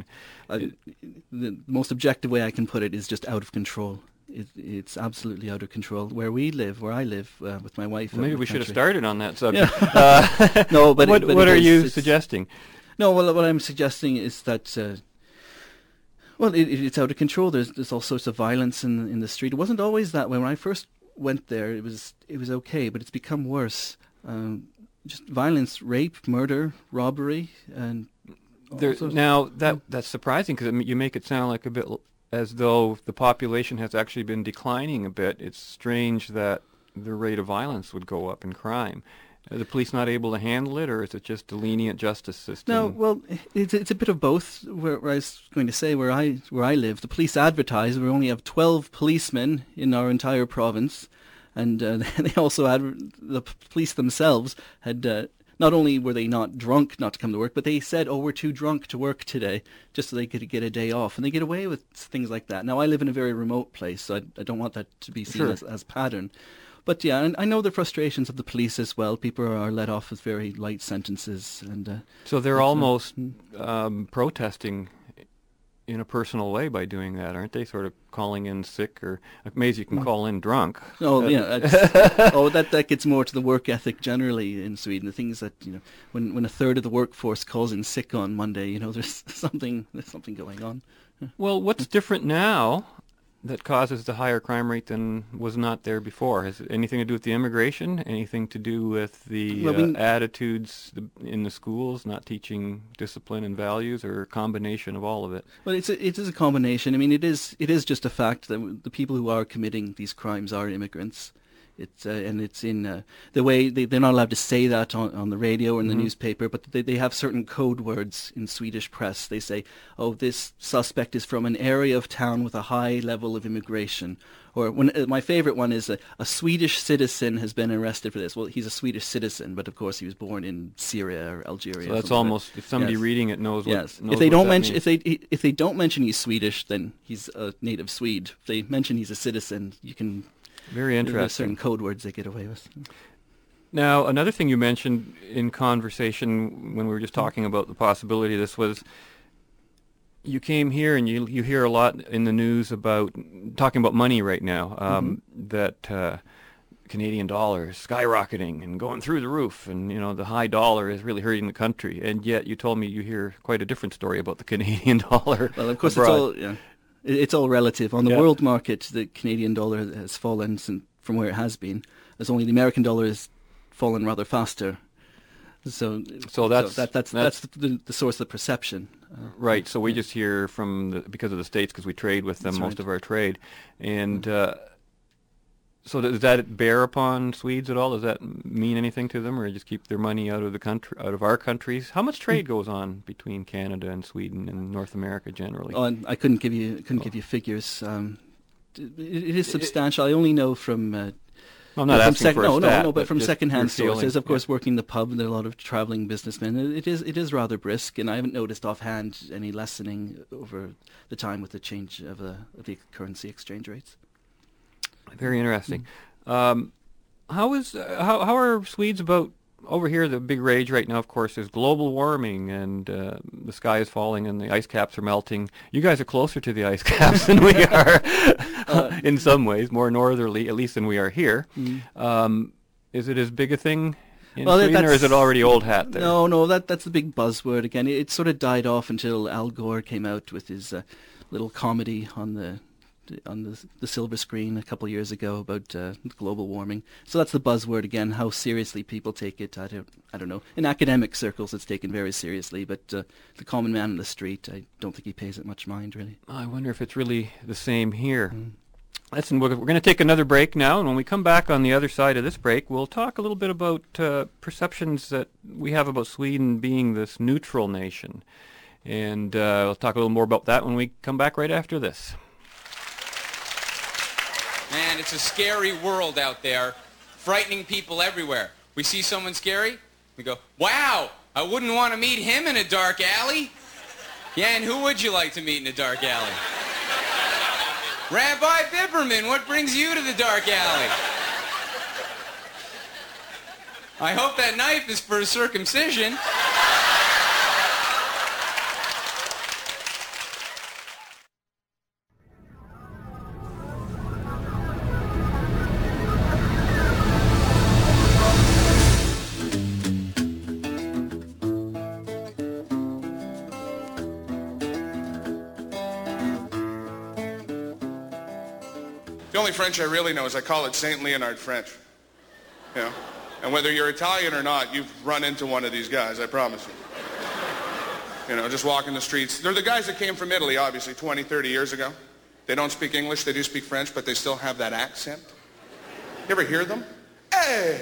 Uh, the most objective way I can put it is just out of control. It, it's absolutely out of control. Where we live, where I live uh, with my wife. Well, maybe we should have started on that subject. Yeah. uh, no, but what, it, but what it are is, you suggesting? No, well, what I'm suggesting is that, uh, well, it, it's out of control. There's, there's all sorts of violence in in the street. It wasn't always that way. When I first went there, it was it was okay, but it's become worse. Um, just violence, rape, murder, robbery, and there, now that that's surprising, because you make it sound like a bit as though the population has actually been declining a bit. It's strange that the rate of violence would go up in crime. Are the police not able to handle it, or is it just a lenient justice system? No, well, it's, it's a bit of both. Where, where I was going to say, where I where I live, the police advertise. We only have twelve policemen in our entire province, and uh, they also adver- the police themselves had. Uh, Not only were they not drunk not to come to work, but they said, oh, we're too drunk to work today, just so they could get a day off. And they get away with things like that. Now, I live in a very remote place, so I, I don't want that to be seen sure. as, as pattern. But, yeah, and I know the frustrations of the police as well. People are let off with very light sentences. and uh, So they're almost um, protesting in a personal way by doing that, aren't they? Sort of calling in sick, or I'm amazed you can call in drunk. Oh, uh, yeah. oh, that, that gets more to the work ethic generally in Sweden. The things that, you know, when when a third of the workforce calls in sick on Monday, you know, there's something there's something going on. Well, what's different now that causes the higher crime rate than was not there before? Has it anything to do with the immigration? Anything to do with the well, we, uh, attitudes in the schools, not teaching discipline and values, or a combination of all of it? Well, it's a, it is a combination. I mean, it is it is just a fact that the people who are committing these crimes are immigrants. It's uh, and it's in uh, the way they, they're not allowed to say that on, on the radio or in the mm-hmm. newspaper, but they, they have certain code words in Swedish press. They say, oh, this suspect is from an area of town with a high level of immigration. Or when uh, my favorite one is uh, a Swedish citizen has been arrested for this. Well, he's a Swedish citizen, but of course he was born in Syria or Algeria. So that's almost like, if somebody yes. reading it knows what. Yes. Knows if they don't mention means. if they if they don't mention he's Swedish, then he's a native Swede. If they mention he's a citizen, you can. Very interesting. There are certain code words they get away with. Now, another thing you mentioned in conversation when we were just talking about the possibility of this was you came here and you you hear a lot in the news about, talking about money right now, um, mm-hmm. that uh, Canadian dollar is skyrocketing and going through the roof, and, you know, the high dollar is really hurting the country. And yet you told me you hear quite a different story about the Canadian dollar. Well, of course, abroad. it's all... Yeah. It's all relative. On the yeah. world market, the Canadian dollar has fallen from where it has been, as only the American dollar has fallen rather faster. So, so that's so that, that's that's, that's the, the source of perception. Uh, right. So we yeah. just hear from the, because of the States, because we trade with them that's most right. of our trade, and. Mm-hmm. Uh, So does that bear upon Swedes at all? Does that mean anything to them, or just keep their money out of the country, out of our countries? How much trade goes on between Canada and Sweden and North America generally? Oh, I couldn't give you couldn't oh. give you figures. Um, it, it is substantial. It, I only know from. Uh, I'm not from asking sec- for a no, stat, no, no, but, but from secondhand sources. Of course, yeah. working the pub, there are a lot of traveling businessmen. It is it is rather brisk, and I haven't noticed offhand any lessening over the time with the change of the of the currency exchange rates. Very interesting. Mm. Um, how is uh, how how are Swedes about over here? The big rage right now, of course, is global warming, and uh, the sky is falling, and the ice caps are melting. You guys are closer to the ice caps than we are, uh, in some ways, more northerly, at least, than we are here. Mm. Um, is it as big a thing in well, Sweden, or is it already old hat there? No, no, that that's the big buzzword again. It, it sort of died off until Al Gore came out with his uh, little comedy on the. on the, the silver screen a couple of years ago about uh, global warming. So that's the buzzword again, how seriously people take it. I don't I don't know. In academic circles, it's taken very seriously, but uh, the common man on the street, I don't think he pays it much mind, really. I wonder if it's really the same here. Mm. Listen, we're, we're going to take another break now, and when we come back on the other side of this break, we'll talk a little bit about uh, perceptions that we have about Sweden being this neutral nation. And uh, we'll talk a little more about that when we come back right after this. Man, it's a scary world out there, frightening people everywhere. We see someone scary, we go, wow, I wouldn't want to meet him in a dark alley. Yeah, and who would you like to meet in a dark alley? Rabbi Biberman, what brings you to the dark alley? I hope that knife is for a circumcision. French I really know is I call it Saint Leonard French, you know, and whether you're Italian or not, you've run into one of these guys, I promise you, you know, just walking the streets. They're the guys that came from Italy, obviously, twenty, thirty years ago. They don't speak English, they do speak French, but they still have that accent. You ever hear them? Hey!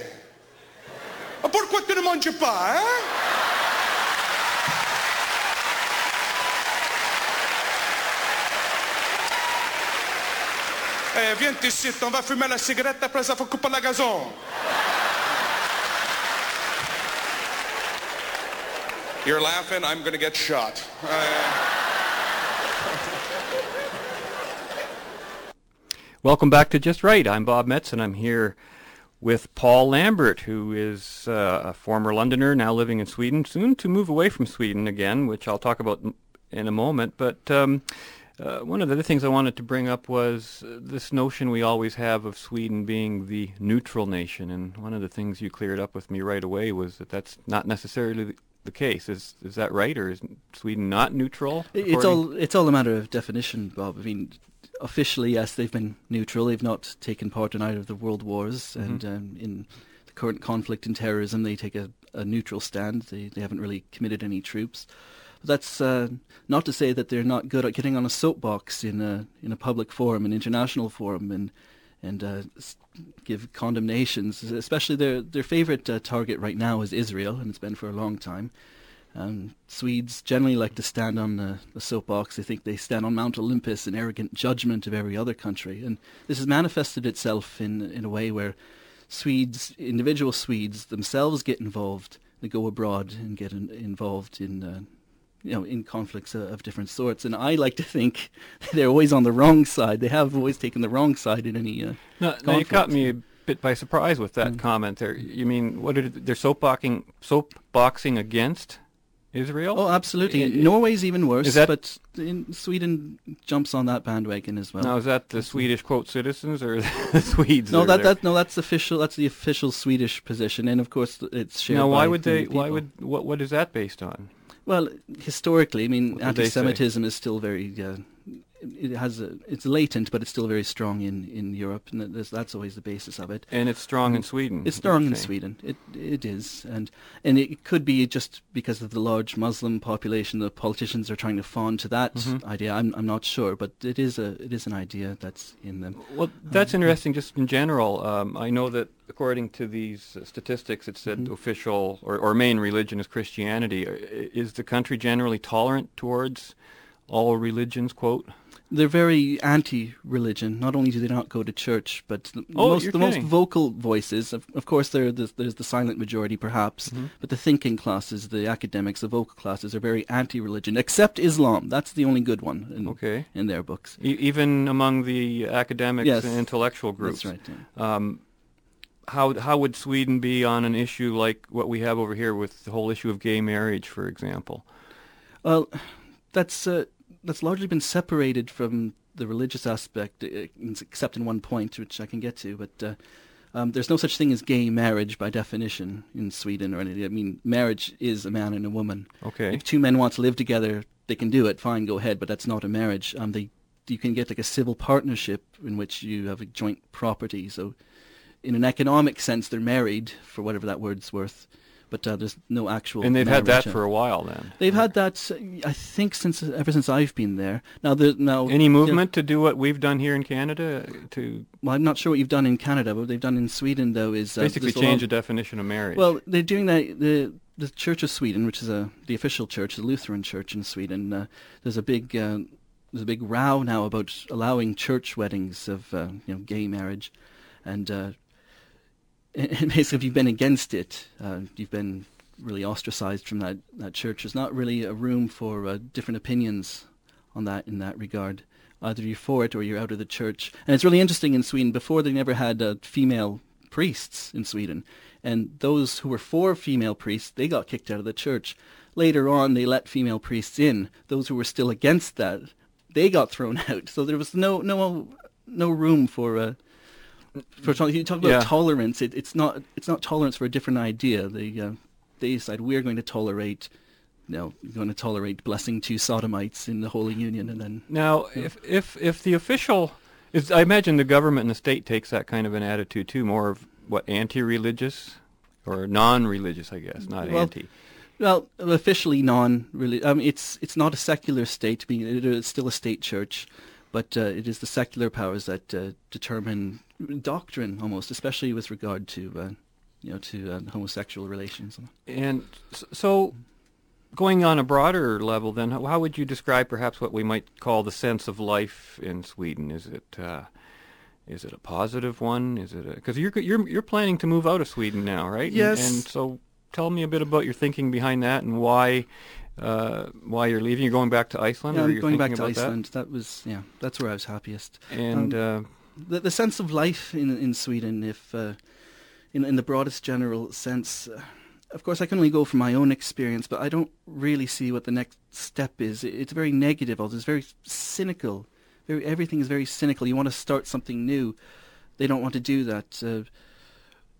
Pourquoi tu ne manges pas, eh? Eh, viens ici, on va fumer la cigarette, après ça, faut couper la gazon. You're laughing, I'm gonna get shot. Uh... Welcome back to Just Right. I'm Bob Metz, and I'm here with Paul Lambert, who is uh, a former Londoner, now living in Sweden, soon to move away from Sweden again, which I'll talk about in a moment, but... Um, Uh, one of the other things I wanted to bring up was uh, this notion we always have of Sweden being the neutral nation, and one of the things you cleared up with me right away was that that's not necessarily the case. Is is that right, or is Sweden not neutral? According? It's all it's all a matter of definition, Bob. I mean, officially, yes, they've been neutral. They've not taken part in either of the world wars, mm-hmm. and um, in the current conflict and terrorism, they take a, a neutral stand. They they haven't really committed any troops. That's uh, not to say that they're not good at getting on a soapbox in a in a public forum, an international forum, and and uh, give condemnations. Especially their their favorite uh, target right now is Israel, and it's been for a long time. Um, Swedes generally like to stand on the, the soapbox. They think they stand on Mount Olympus in arrogant judgment of every other country, and this has manifested itself in in a way where Swedes, individual Swedes themselves, get involved. They go abroad and get in, involved in. Uh, you know, in conflicts uh, of different sorts. And I like to think they're always on the wrong side. They have always taken the wrong side in any uh, no, conflict. Now, you caught me a bit by surprise with that mm. comment there. You mean, what are they soapboxing, soapboxing against Israel? Oh, absolutely. It, Norway's even worse, that, but in Sweden jumps on that bandwagon as well. Now, is that the Swedish, quote, citizens, or the Swedes? No, that, that, no that's official. That's the official Swedish position, and, of course, it's shared now, why by would they? People. Why would what? What is that based on? Well, historically, I mean, anti-Semitism is still very, uh, it has a, it's latent, but it's still very strong in, in Europe, and that's always the basis of it. And it's strong in Sweden. It's strong in Sweden. It it is, and and it could be just because of the large Muslim population. The politicians are trying to fawn to that mm-hmm. idea. I'm I'm not sure, but it is a it is an idea that's in them. Well, that's um, interesting. Just in general, um, I know that. According to these uh, statistics, it said mm-hmm. official or, or main religion is Christianity. Is the country generally tolerant towards all religions, quote? They're very anti-religion. Not only do they not go to church, but the, oh, most, the most vocal voices, of, of course, there the, there's the silent majority, perhaps, mm-hmm. but the thinking classes, the academics, the vocal classes are very anti-religion, except Islam. That's the only good one in, okay. in their books. E- even among the academics yes. and intellectual groups. That's right. Yeah. Um, How how would Sweden be on an issue like what we have over here with the whole issue of gay marriage, for example? Well, that's uh, that's largely been separated from the religious aspect, except in one point, which I can get to. But uh, um, there's no such thing as gay marriage by definition in Sweden or anything. I mean, marriage is a man and a woman. Okay. If two men want to live together, they can do it. Fine, go ahead. But that's not a marriage. Um, they you can get like a civil partnership in which you have a joint property. So. In an economic sense, they're married, for whatever that word's worth, but uh, there's no actual And they've marriage. Had that for a while, then. They've yeah. had that, I think, since ever since I've been there. Now, there, now Any movement you know, to do what we've done here in Canada? To Well, I'm not sure what you've done in Canada, but what they've done in Sweden, though, is... Uh, basically change the definition of marriage. Well, they're doing that... The, the Church of Sweden, which is a, the official church, the Lutheran church in Sweden, uh, there's a big... Uh, there's a big row now about allowing church weddings of uh, you know gay marriage, and... Uh, And basically, if you've been against it, uh, you've been really ostracized from that, that church. There's not really a room for uh, different opinions on that in that regard. Either you're for it or you're out of the church. And it's really interesting in Sweden. Before, they never had uh, female priests in Sweden. And those who were for female priests, they got kicked out of the church. Later on, they let female priests in. Those who were still against that, they got thrown out. So there was no no no room for... Uh, For you talk about yeah. tolerance, it, it's not it's not tolerance for a different idea. They uh, they decide we're going to tolerate, you know, we're going to tolerate blessing two sodomites in the Holy Union, and then now you know. if if if the official, is, I imagine the government and the state takes that kind of an attitude too, more of what anti-religious or non-religious, I guess, not well, anti. Well, officially non-religious. I mean, it's it's not a secular state. Being it is still a state church, but uh, it is the secular powers that uh, determine. Doctrine, almost, especially with regard to, uh, you know, to uh, homosexual relations. And so, going on a broader level, then, how, how would you describe perhaps what we might call the sense of life in Sweden? Is it, uh, is it a positive one? Is it because you're you're you're planning to move out of Sweden now, right? Yes. And, and so, tell me a bit about your thinking behind that and why. Uh, why you're leaving? You're going back to Iceland. Yeah, or I'm you're going back to Iceland. That? that was yeah, that's where I was happiest. And. Um, uh, The, the sense of life in in Sweden, if uh, in in the broadest general sense, uh, of course I can only go from my own experience, but I don't really see what the next step is. It, it's very negative. It's very cynical. Very everything is very cynical. You want to start something new, they don't want to do that. Uh,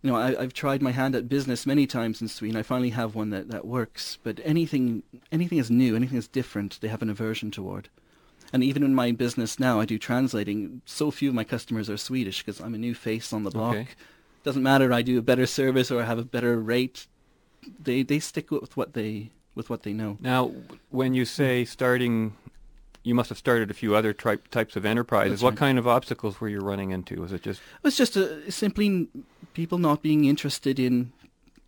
you know, I, I've tried my hand at business many times in Sweden. I finally have one that, that works. But anything anything is new, anything is different, they have an aversion toward. And even in my business now, I do translating. So few of my customers are Swedish because I'm a new face on the block. Okay. Doesn't matter. I do a better service or I have a better rate. They they stick with what they with what they know. Now, when you say starting, you must have started a few other tri- types of enterprises. That's what right. kind of obstacles were you running into? Was it just? It was just a, simply people not being interested in.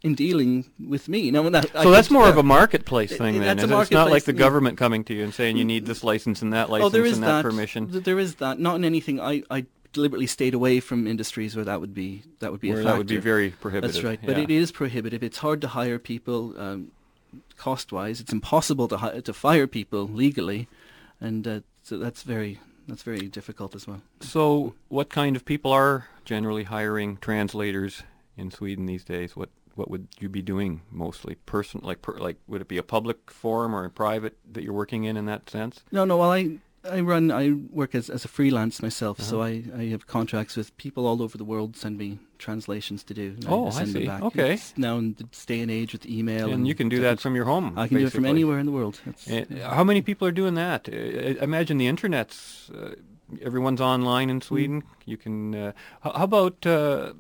in dealing with me. Now, that, so I that's could, more uh, of a marketplace thing it, then, is it? It's not like the thing. Government coming to you and saying you need this license and that license oh, and that, that permission. Th- there is that. Not in anything. I, I deliberately stayed away from industries where that would be that would be where a factor. That would be very prohibitive. That's right. Yeah. But it is prohibitive. It's hard to hire people um, cost-wise. It's impossible to hi- to fire people legally. And uh, so that's very that's very difficult as well. So what kind of people are generally hiring translators in Sweden these days? What What would you be doing mostly? Person like per, like would it be a public forum or a private that you're working in in that sense? No, no. Well, I I run I work as as a freelance myself, uh-huh. so I, I have contracts with people all over the world. Send me translations to do. And oh, I, send I see. Them back. Okay. It's now in this day and age with email, and, and you can do that from your home. I can basically. do it from anywhere in the world. Yeah. How many people are doing that? I imagine the internet's uh, everyone's online in Sweden. Mm. You can. Uh, how, how about? Uh,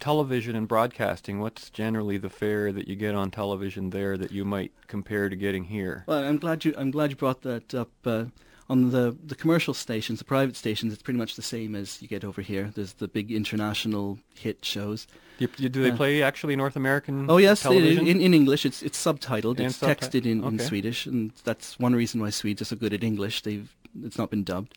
television and broadcasting, what's generally the fare that you get on television there that you might compare to getting here? Well, I'm glad you I'm glad you brought that up. Uh, on the, the commercial stations, the private stations, it's pretty much the same as you get over here. There's the big international hit shows. Do, you, do they uh, play actually North American Oh, yes, television? It, in, in English. It's it's subtitled. And it's subti- texted in, okay. in Swedish, and that's one reason why Swedes are so good at English. They've It's not been dubbed.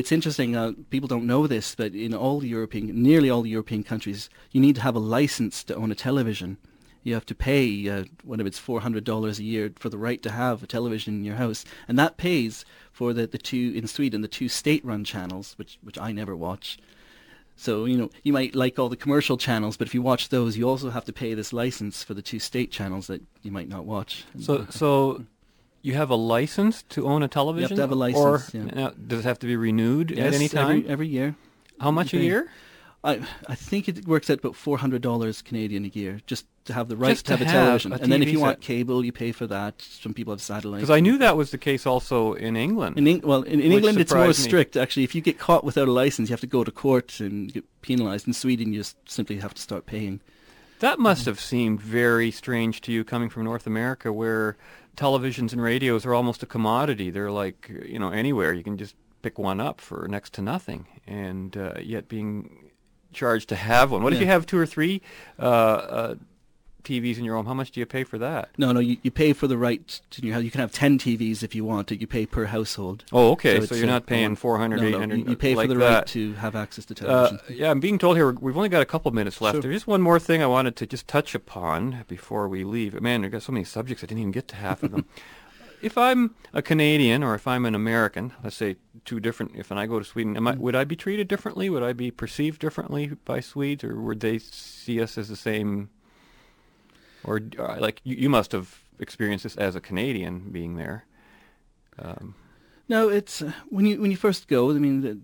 It's interesting. Uh, people don't know this, but in all European, nearly all European countries, you need to have a license to own a television. You have to pay uh, whatever it's four hundred dollars a year for the right to have a television in your house, and that pays for the, the two in Sweden, the two state-run channels, which which I never watch. So, you know, you might like all the commercial channels, but if you watch those, you also have to pay this license for the two state channels that you might not watch. So, so. You have a license to own a television? You have to have a license, or, yeah. Now, does it have to be renewed yes, at any time? Every, every year. How much a year? I I think it works out about four hundred dollars Canadian a year, just to have the right just to have, have a television. A and then if you set. want cable, you pay for that. Some people have satellite. Because I knew that was the case also in England. In, in Well, in, in England it's more me. strict, actually. If you get caught without a license, you have to go to court and get penalized. In Sweden, you just simply have to start paying. That must have seemed very strange to you coming from North America, where televisions and radios are almost a commodity. They're like, you know, anywhere. You can just pick one up for next to nothing, and uh, yet being charged to have one. What yeah. if you have two or three uh, uh, T Vs in your home? How much do you pay for that? No, no, you, you pay for the right to your house. You can have ten T Vs if you want to. You pay per household. Oh, okay. So, so you're not paying four hundred, no, eight hundred. No, you pay like for the that. right to have access to television. Uh, yeah, I'm being told here we've only got a couple minutes left. Sure. There's just one more thing I wanted to just touch upon before we leave. Man, I've got so many subjects I didn't even get to half of them. If I'm a Canadian or if I'm an American, let's say two different, if and I go to Sweden, am I, would I be treated differently? Would I be perceived differently by Swedes, or would they see us as the same? Or uh, like you, you must have experienced this as a Canadian being there. Um. No, it's uh, when you when you first go. I mean, the,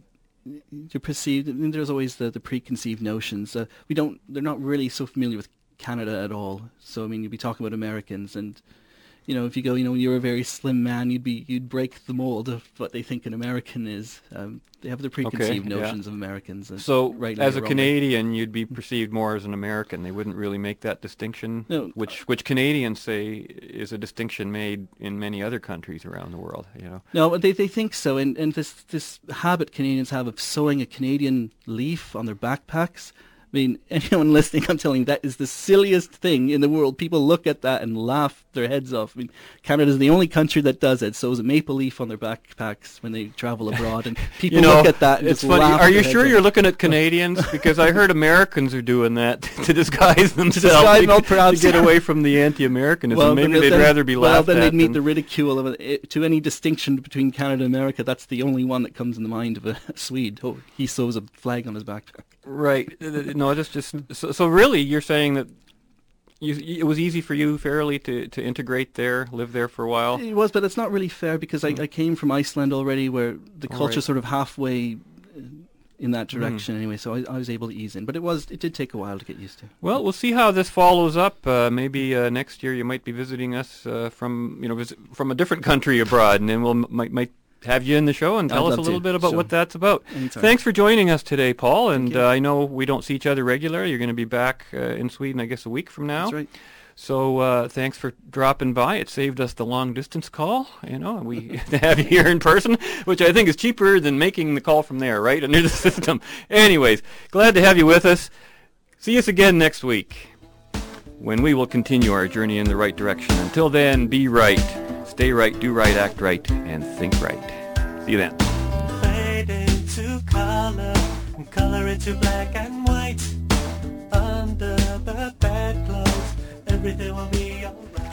you're perceived. I mean, there's always the, the preconceived notions. Uh, we don't. They're not really so familiar with Canada at all. So I mean, you'd be talking about Americans, and you know, if you go, you know, you're a very slim man, you'd be you'd break the mold of what they think an American is. Um, they have the preconceived okay, notions yeah. of Americans. So, right as a wrongly. Canadian, you'd be perceived more as an American. They wouldn't really make that distinction, no. which which Canadians say is a distinction made in many other countries around the world. You know, no, they they think so, and and this this habit Canadians have of sewing a Canadian leaf on their backpacks. I mean, anyone listening, I'm telling you, that is the silliest thing in the world. People look at that and laugh their heads off. I mean, Canada's the only country that does it. So it's a maple leaf on their backpacks when they travel abroad. And people you know, look at that and it's just funny. laugh. Are you sure you're off. looking at Canadians? Because I heard Americans are doing that to disguise themselves, to, disguise, well, to get away from the anti-Americanism. Well, Maybe they'd then, rather be laughed at. Well, then they'd meet than... the ridicule of it. To any distinction between Canada and America, that's the only one that comes in the mind of a Swede. Oh, he sews a flag on his backpack. Right. No, just, just so, so really you're saying that you, it was easy for you fairly to, to integrate there, live there for a while? It was, but it's not really fair because I, I came from Iceland already where the culture right. sort of halfway in that direction mm. anyway, so I, I was able to ease in. But it was it did take a while to get used to. Well, we'll see how this follows up. Uh, maybe uh, next year you might be visiting us uh, from you know visit from a different country abroad, and then we'll might might have you in the show and tell I'd us a little to. bit about sure. what that's about. Anytime. Thanks for joining us today, Paul. And uh, I know we don't see each other regularly. You're going to be back uh, in Sweden, I guess, a week from now. That's right. So uh, thanks for dropping by. It saved us the long-distance call, you know, and we have you here in person, which I think is cheaper than making the call from there, right, under the system. Anyways, glad to have you with us. See us again next week when we will continue our journey in the right direction. Until then, be right, stay right, do right, act right, and think right. See you then. Fade into color and color into black and white under the bedclothes. Everything will be all right.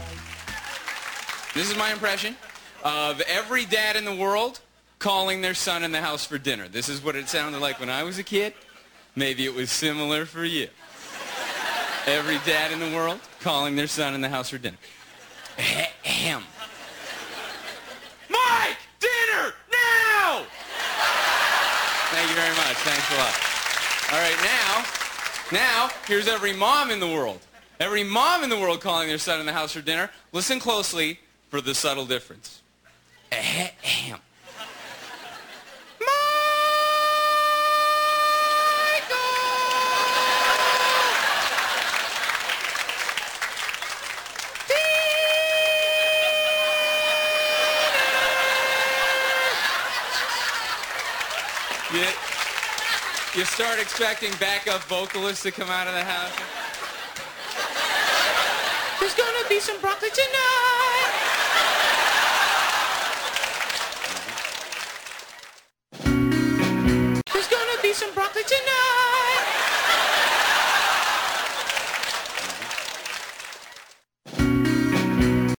This is my impression of every dad in the world calling their son in the house for dinner. This is what it sounded like when I was a kid. Maybe it was similar for you. Every dad in the world calling their son in the house for dinner. Ahem. Mike! Dinner! Now! Thank you very much. Thanks a lot. All right, now, now, here's every mom in the world. Every mom in the world calling their son in the house for dinner. Listen closely for the subtle difference. Ahem. Michael! You, you start expecting backup vocalists to come out of the house. There's gonna be some broccoli tonight. There's gonna be some broccoli tonight.